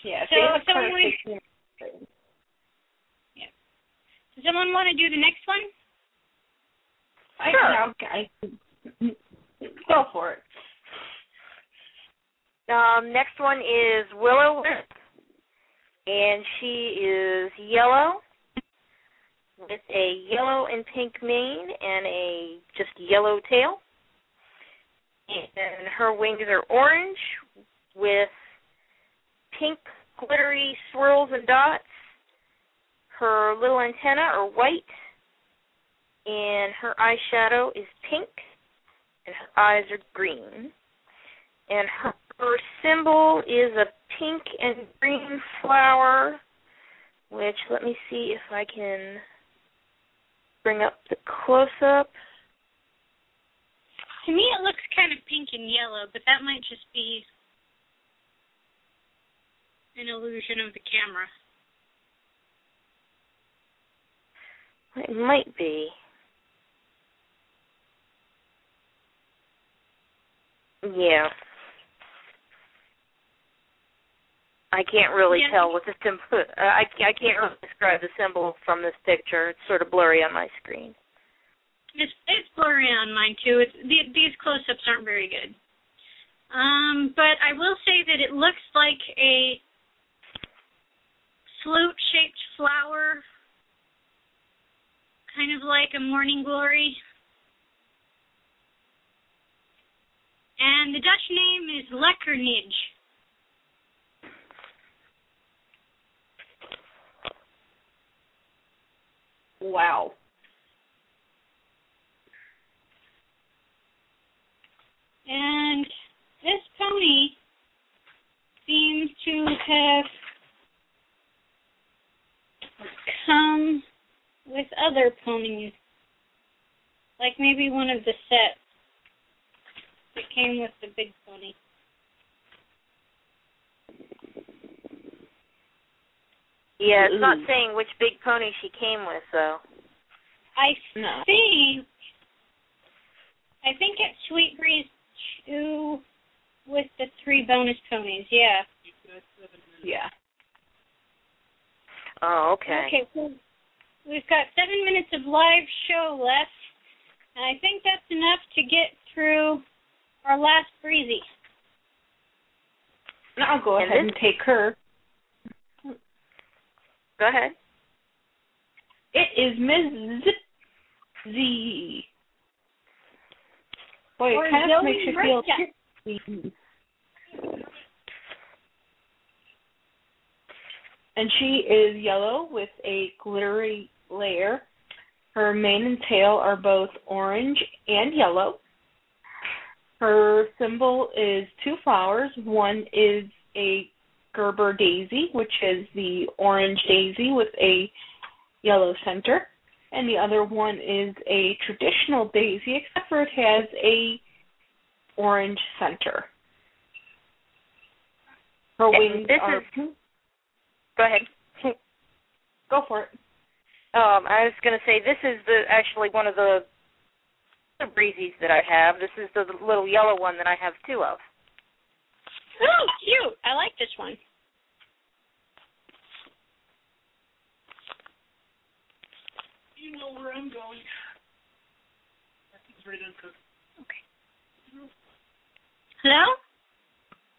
Yeah. So if someone, wanted, yeah. Does someone want to do the next one? Sure. I, I, go for it. Um, next one is Willow, and she is yellow with a yellow and pink mane and a just yellow tail. And her wings are orange with pink glittery swirls and dots. Her little antennae are white, and her eyeshadow is pink, and her eyes are green. and her symbol is a pink and green flower, which let me see if I can bring up the close-up. To me, it looks kind of pink and yellow, but that might just be an illusion of the camera. It might be. Yeah. I can't really yeah. tell what the symbol. Uh, I I can't really describe the symbol from this picture. It's sort of blurry on my screen. It's it's blurry on mine too. It's, the, these close-ups aren't very good. Um, but I will say that it looks like a flute-shaped flower, kind of like a morning glory. And the Dutch name is Lekkernij. Wow. And this pony seems to have come with other ponies, like maybe one of the sets that came with the big pony. Yeah, it's not saying which big pony she came with, though. I no. think, I think it's Sweet Breeze two with the three bonus ponies. Yeah. Yeah. Oh, okay. Okay, well, we've got seven minutes of live show left, and I think that's enough to get through our last Breezy. I'll go ahead and take her. Go ahead. It is Miss Z. Boy, it kind of makes you feel tipsy. And she is yellow with a glittery layer. Her mane and tail are both orange and yellow. Her symbol is two flowers. One is a Gerber daisy, which is the orange daisy with a yellow center, and the other one is a traditional daisy, except for it has a orange center. Her wings this are... Is... Go ahead. Go for it. Um, I was going to say, this is the actually one of the Breezies that I have. This is the little yellow one that I have two of. Oh, cute. I like this one. You know where I'm going. That thing's ready to uncook. Okay. Hello?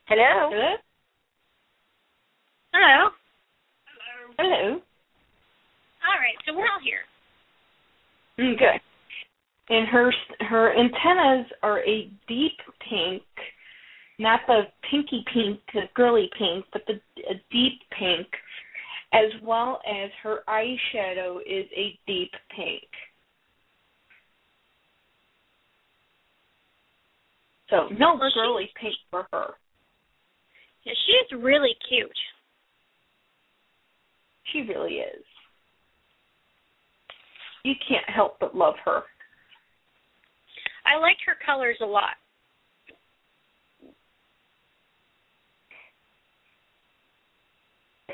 Hello? Hello? Hello? Hello? Hello? All right, so we're all here. Okay. And her, her antennas are a deep pink. Not the pinky pink, the girly pink, but the a deep pink, as well as her eyeshadow is a deep pink. So no well, girly pink for her. Yeah, she's really cute. She really is. You can't help but love her. I like her colors a lot.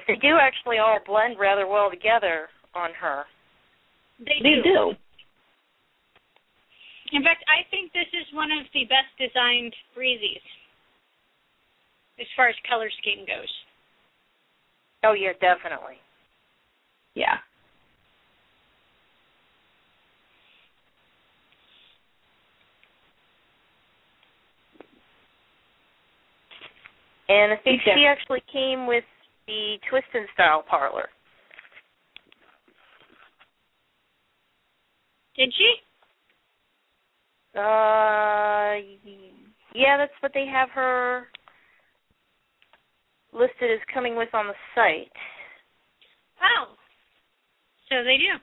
They do actually all blend rather well together on her. They, they do. do. In fact, I think this is one of the best designed Breezies as far as color scheme goes. Oh, yeah, definitely. Yeah. And I think exactly. she actually came with the Twist and Style Parlor. Did she? Uh, yeah, that's what they have her listed as coming with on the site. Oh, so they do.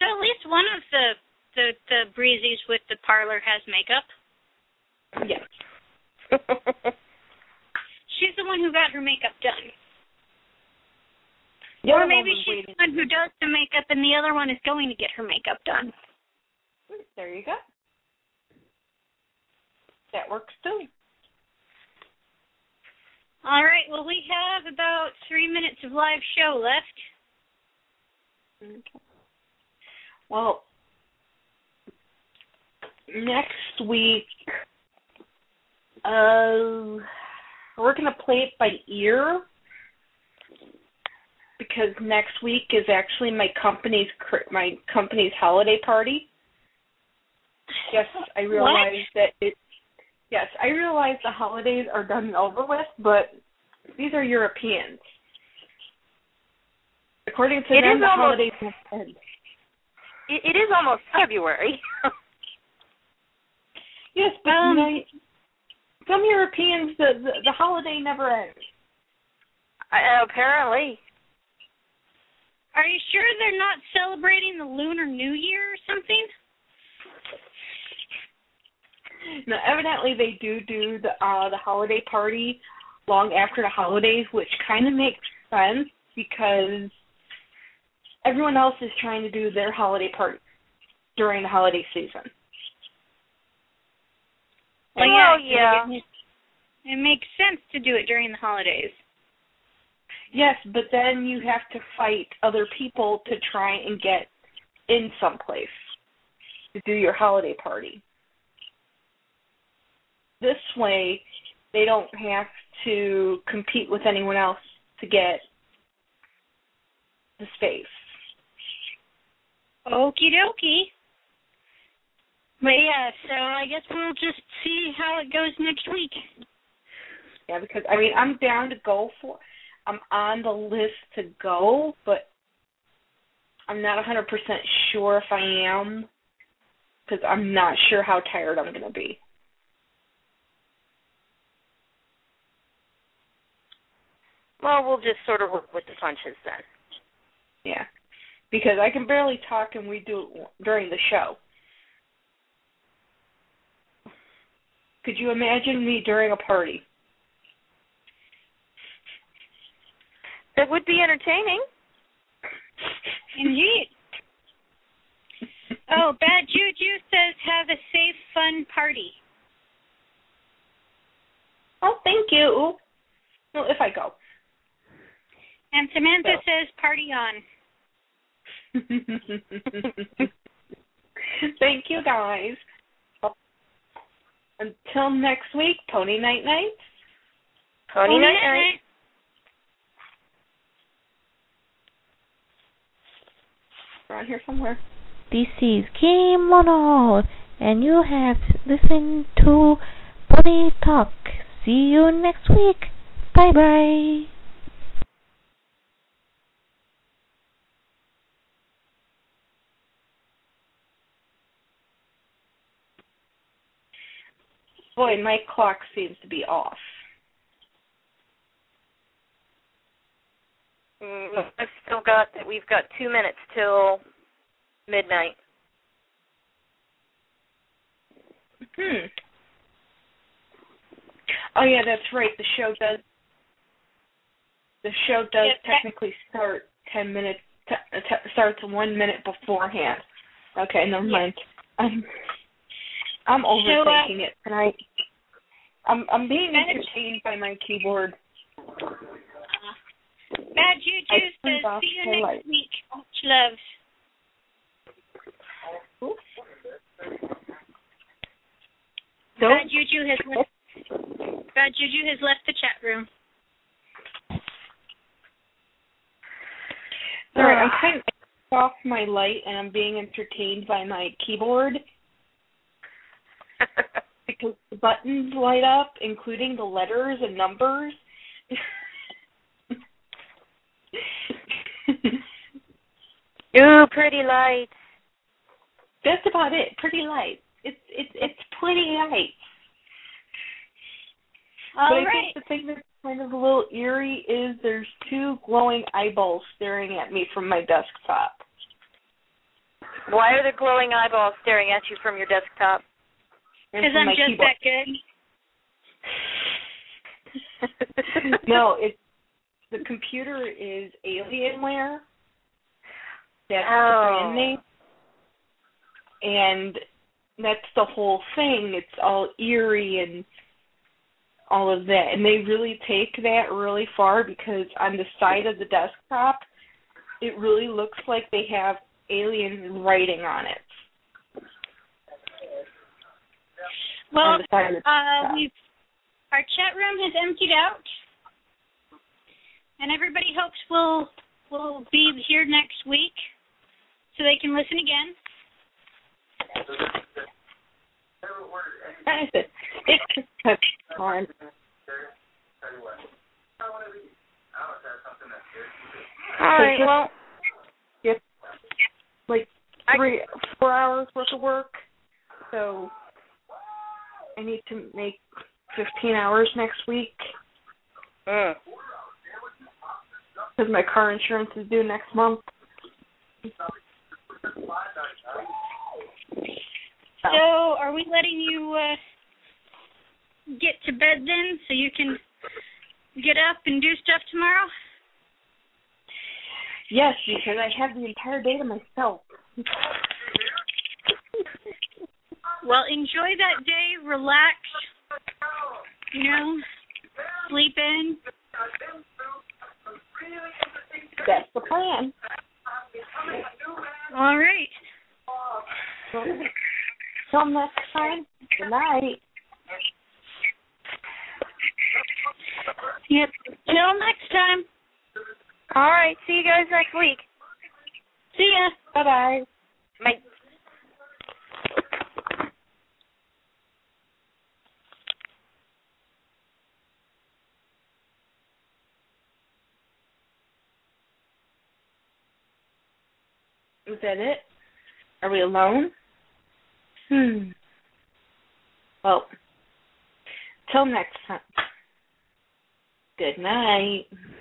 So at least one of the the, the Breezies with the parlor has makeup. Yes. She's the one who got her makeup done. The or maybe she's waiting. The one who does the makeup and the other one is going to get her makeup done. There you go. That works too. All right, well, we have about three minutes of live show left. Okay. Well, next week, uh, we're going to play it by ear because next week is actually my company's my company's holiday party. Yes, I realize that it. Yes, I realize the holidays are done and over with, but these are Europeans. According to it them, the almost, holidays must end. It, it is almost February. Yes, but um, my, some Europeans, the, the, the holiday never ends. Uh, apparently. Are you sure they're not celebrating the Lunar New Year or something? No, evidently they do do the uh, the holiday party long after the holidays, which kind of makes sense because everyone else is trying to do their holiday party during the holiday season. Oh, yeah. yeah. It makes sense to do it during the holidays. Yes, but then you have to fight other people to try and get in someplace to do your holiday party. This way, they don't have to compete with anyone else to get the space. Okie dokie. But yeah, so I guess we'll just see how it goes next week. Yeah, because, I mean, I'm down to go for I'm on the list to go, but I'm not one hundred percent sure if I am, because I'm not sure how tired I'm going to be. Well, we'll just sort of work with the punches then. Yeah, because I can barely talk and we do it during the show. Could you imagine me during a party? That would be entertaining. Indeed. Oh, Bad Juju says have a safe, fun party. Oh, thank you. Well, if I go. And Samantha so. says, party on. Thank you, guys. Until next week, Pony Night Night. Pony, Pony Night Night. Night. We're on here somewhere. This is Game On All, and you have listened to Pony Talk. See you next week. Bye-bye. Boy, my clock seems to be off. Mm, I've still got that. We've got two minutes till midnight. Hmm. Oh yeah, that's right. The show does. The show does yeah, technically start ten minutes. T- t- starts one minute beforehand. Okay, never mind. Yeah. Um, I'm overthinking so, uh, it tonight. I'm, I'm being entertained by my keyboard. Bad Juju says, see you next light. week. Much love. Bad Juju, has left, Bad Juju has left the chat room. All right, I'm kind of off my light, and I'm being entertained by my keyboard. Because the buttons light up, including the letters and numbers. Ooh, pretty lights. That's about it. Pretty lights. It's it's it's pretty lights. All but I right. think the thing that's kind of a little eerie is there's two glowing eyeballs staring at me from my desktop. Why are the glowing eyeballs staring at you from your desktop? Because I'm just keyboard. That good? No, it's, the computer is Alienware. That's oh. the brand name. And that's the whole thing. It's all eerie and all of that. And they really take that really far because on the side of the desktop, it really looks like they have alien writing on it. Well, uh, we've, our chat room has emptied out, and everybody hopes we'll, we'll be here next week so they can listen again. All right, well, it's like three, four hours worth of work, so I need to make fifteen hours next week because uh. my car insurance is due next month. So are we letting you uh, get to bed then so you can get up and do stuff tomorrow? Yes, because I have the entire day to myself. Well, enjoy that day, relax, you know, sleep in. That's the plan. All right. Well, till next time, good night. Yep, till next time. All right, see you guys next week. See ya. Bye-bye. Bye. Is that it? Are we alone? Hmm. Well, till next time. Good night.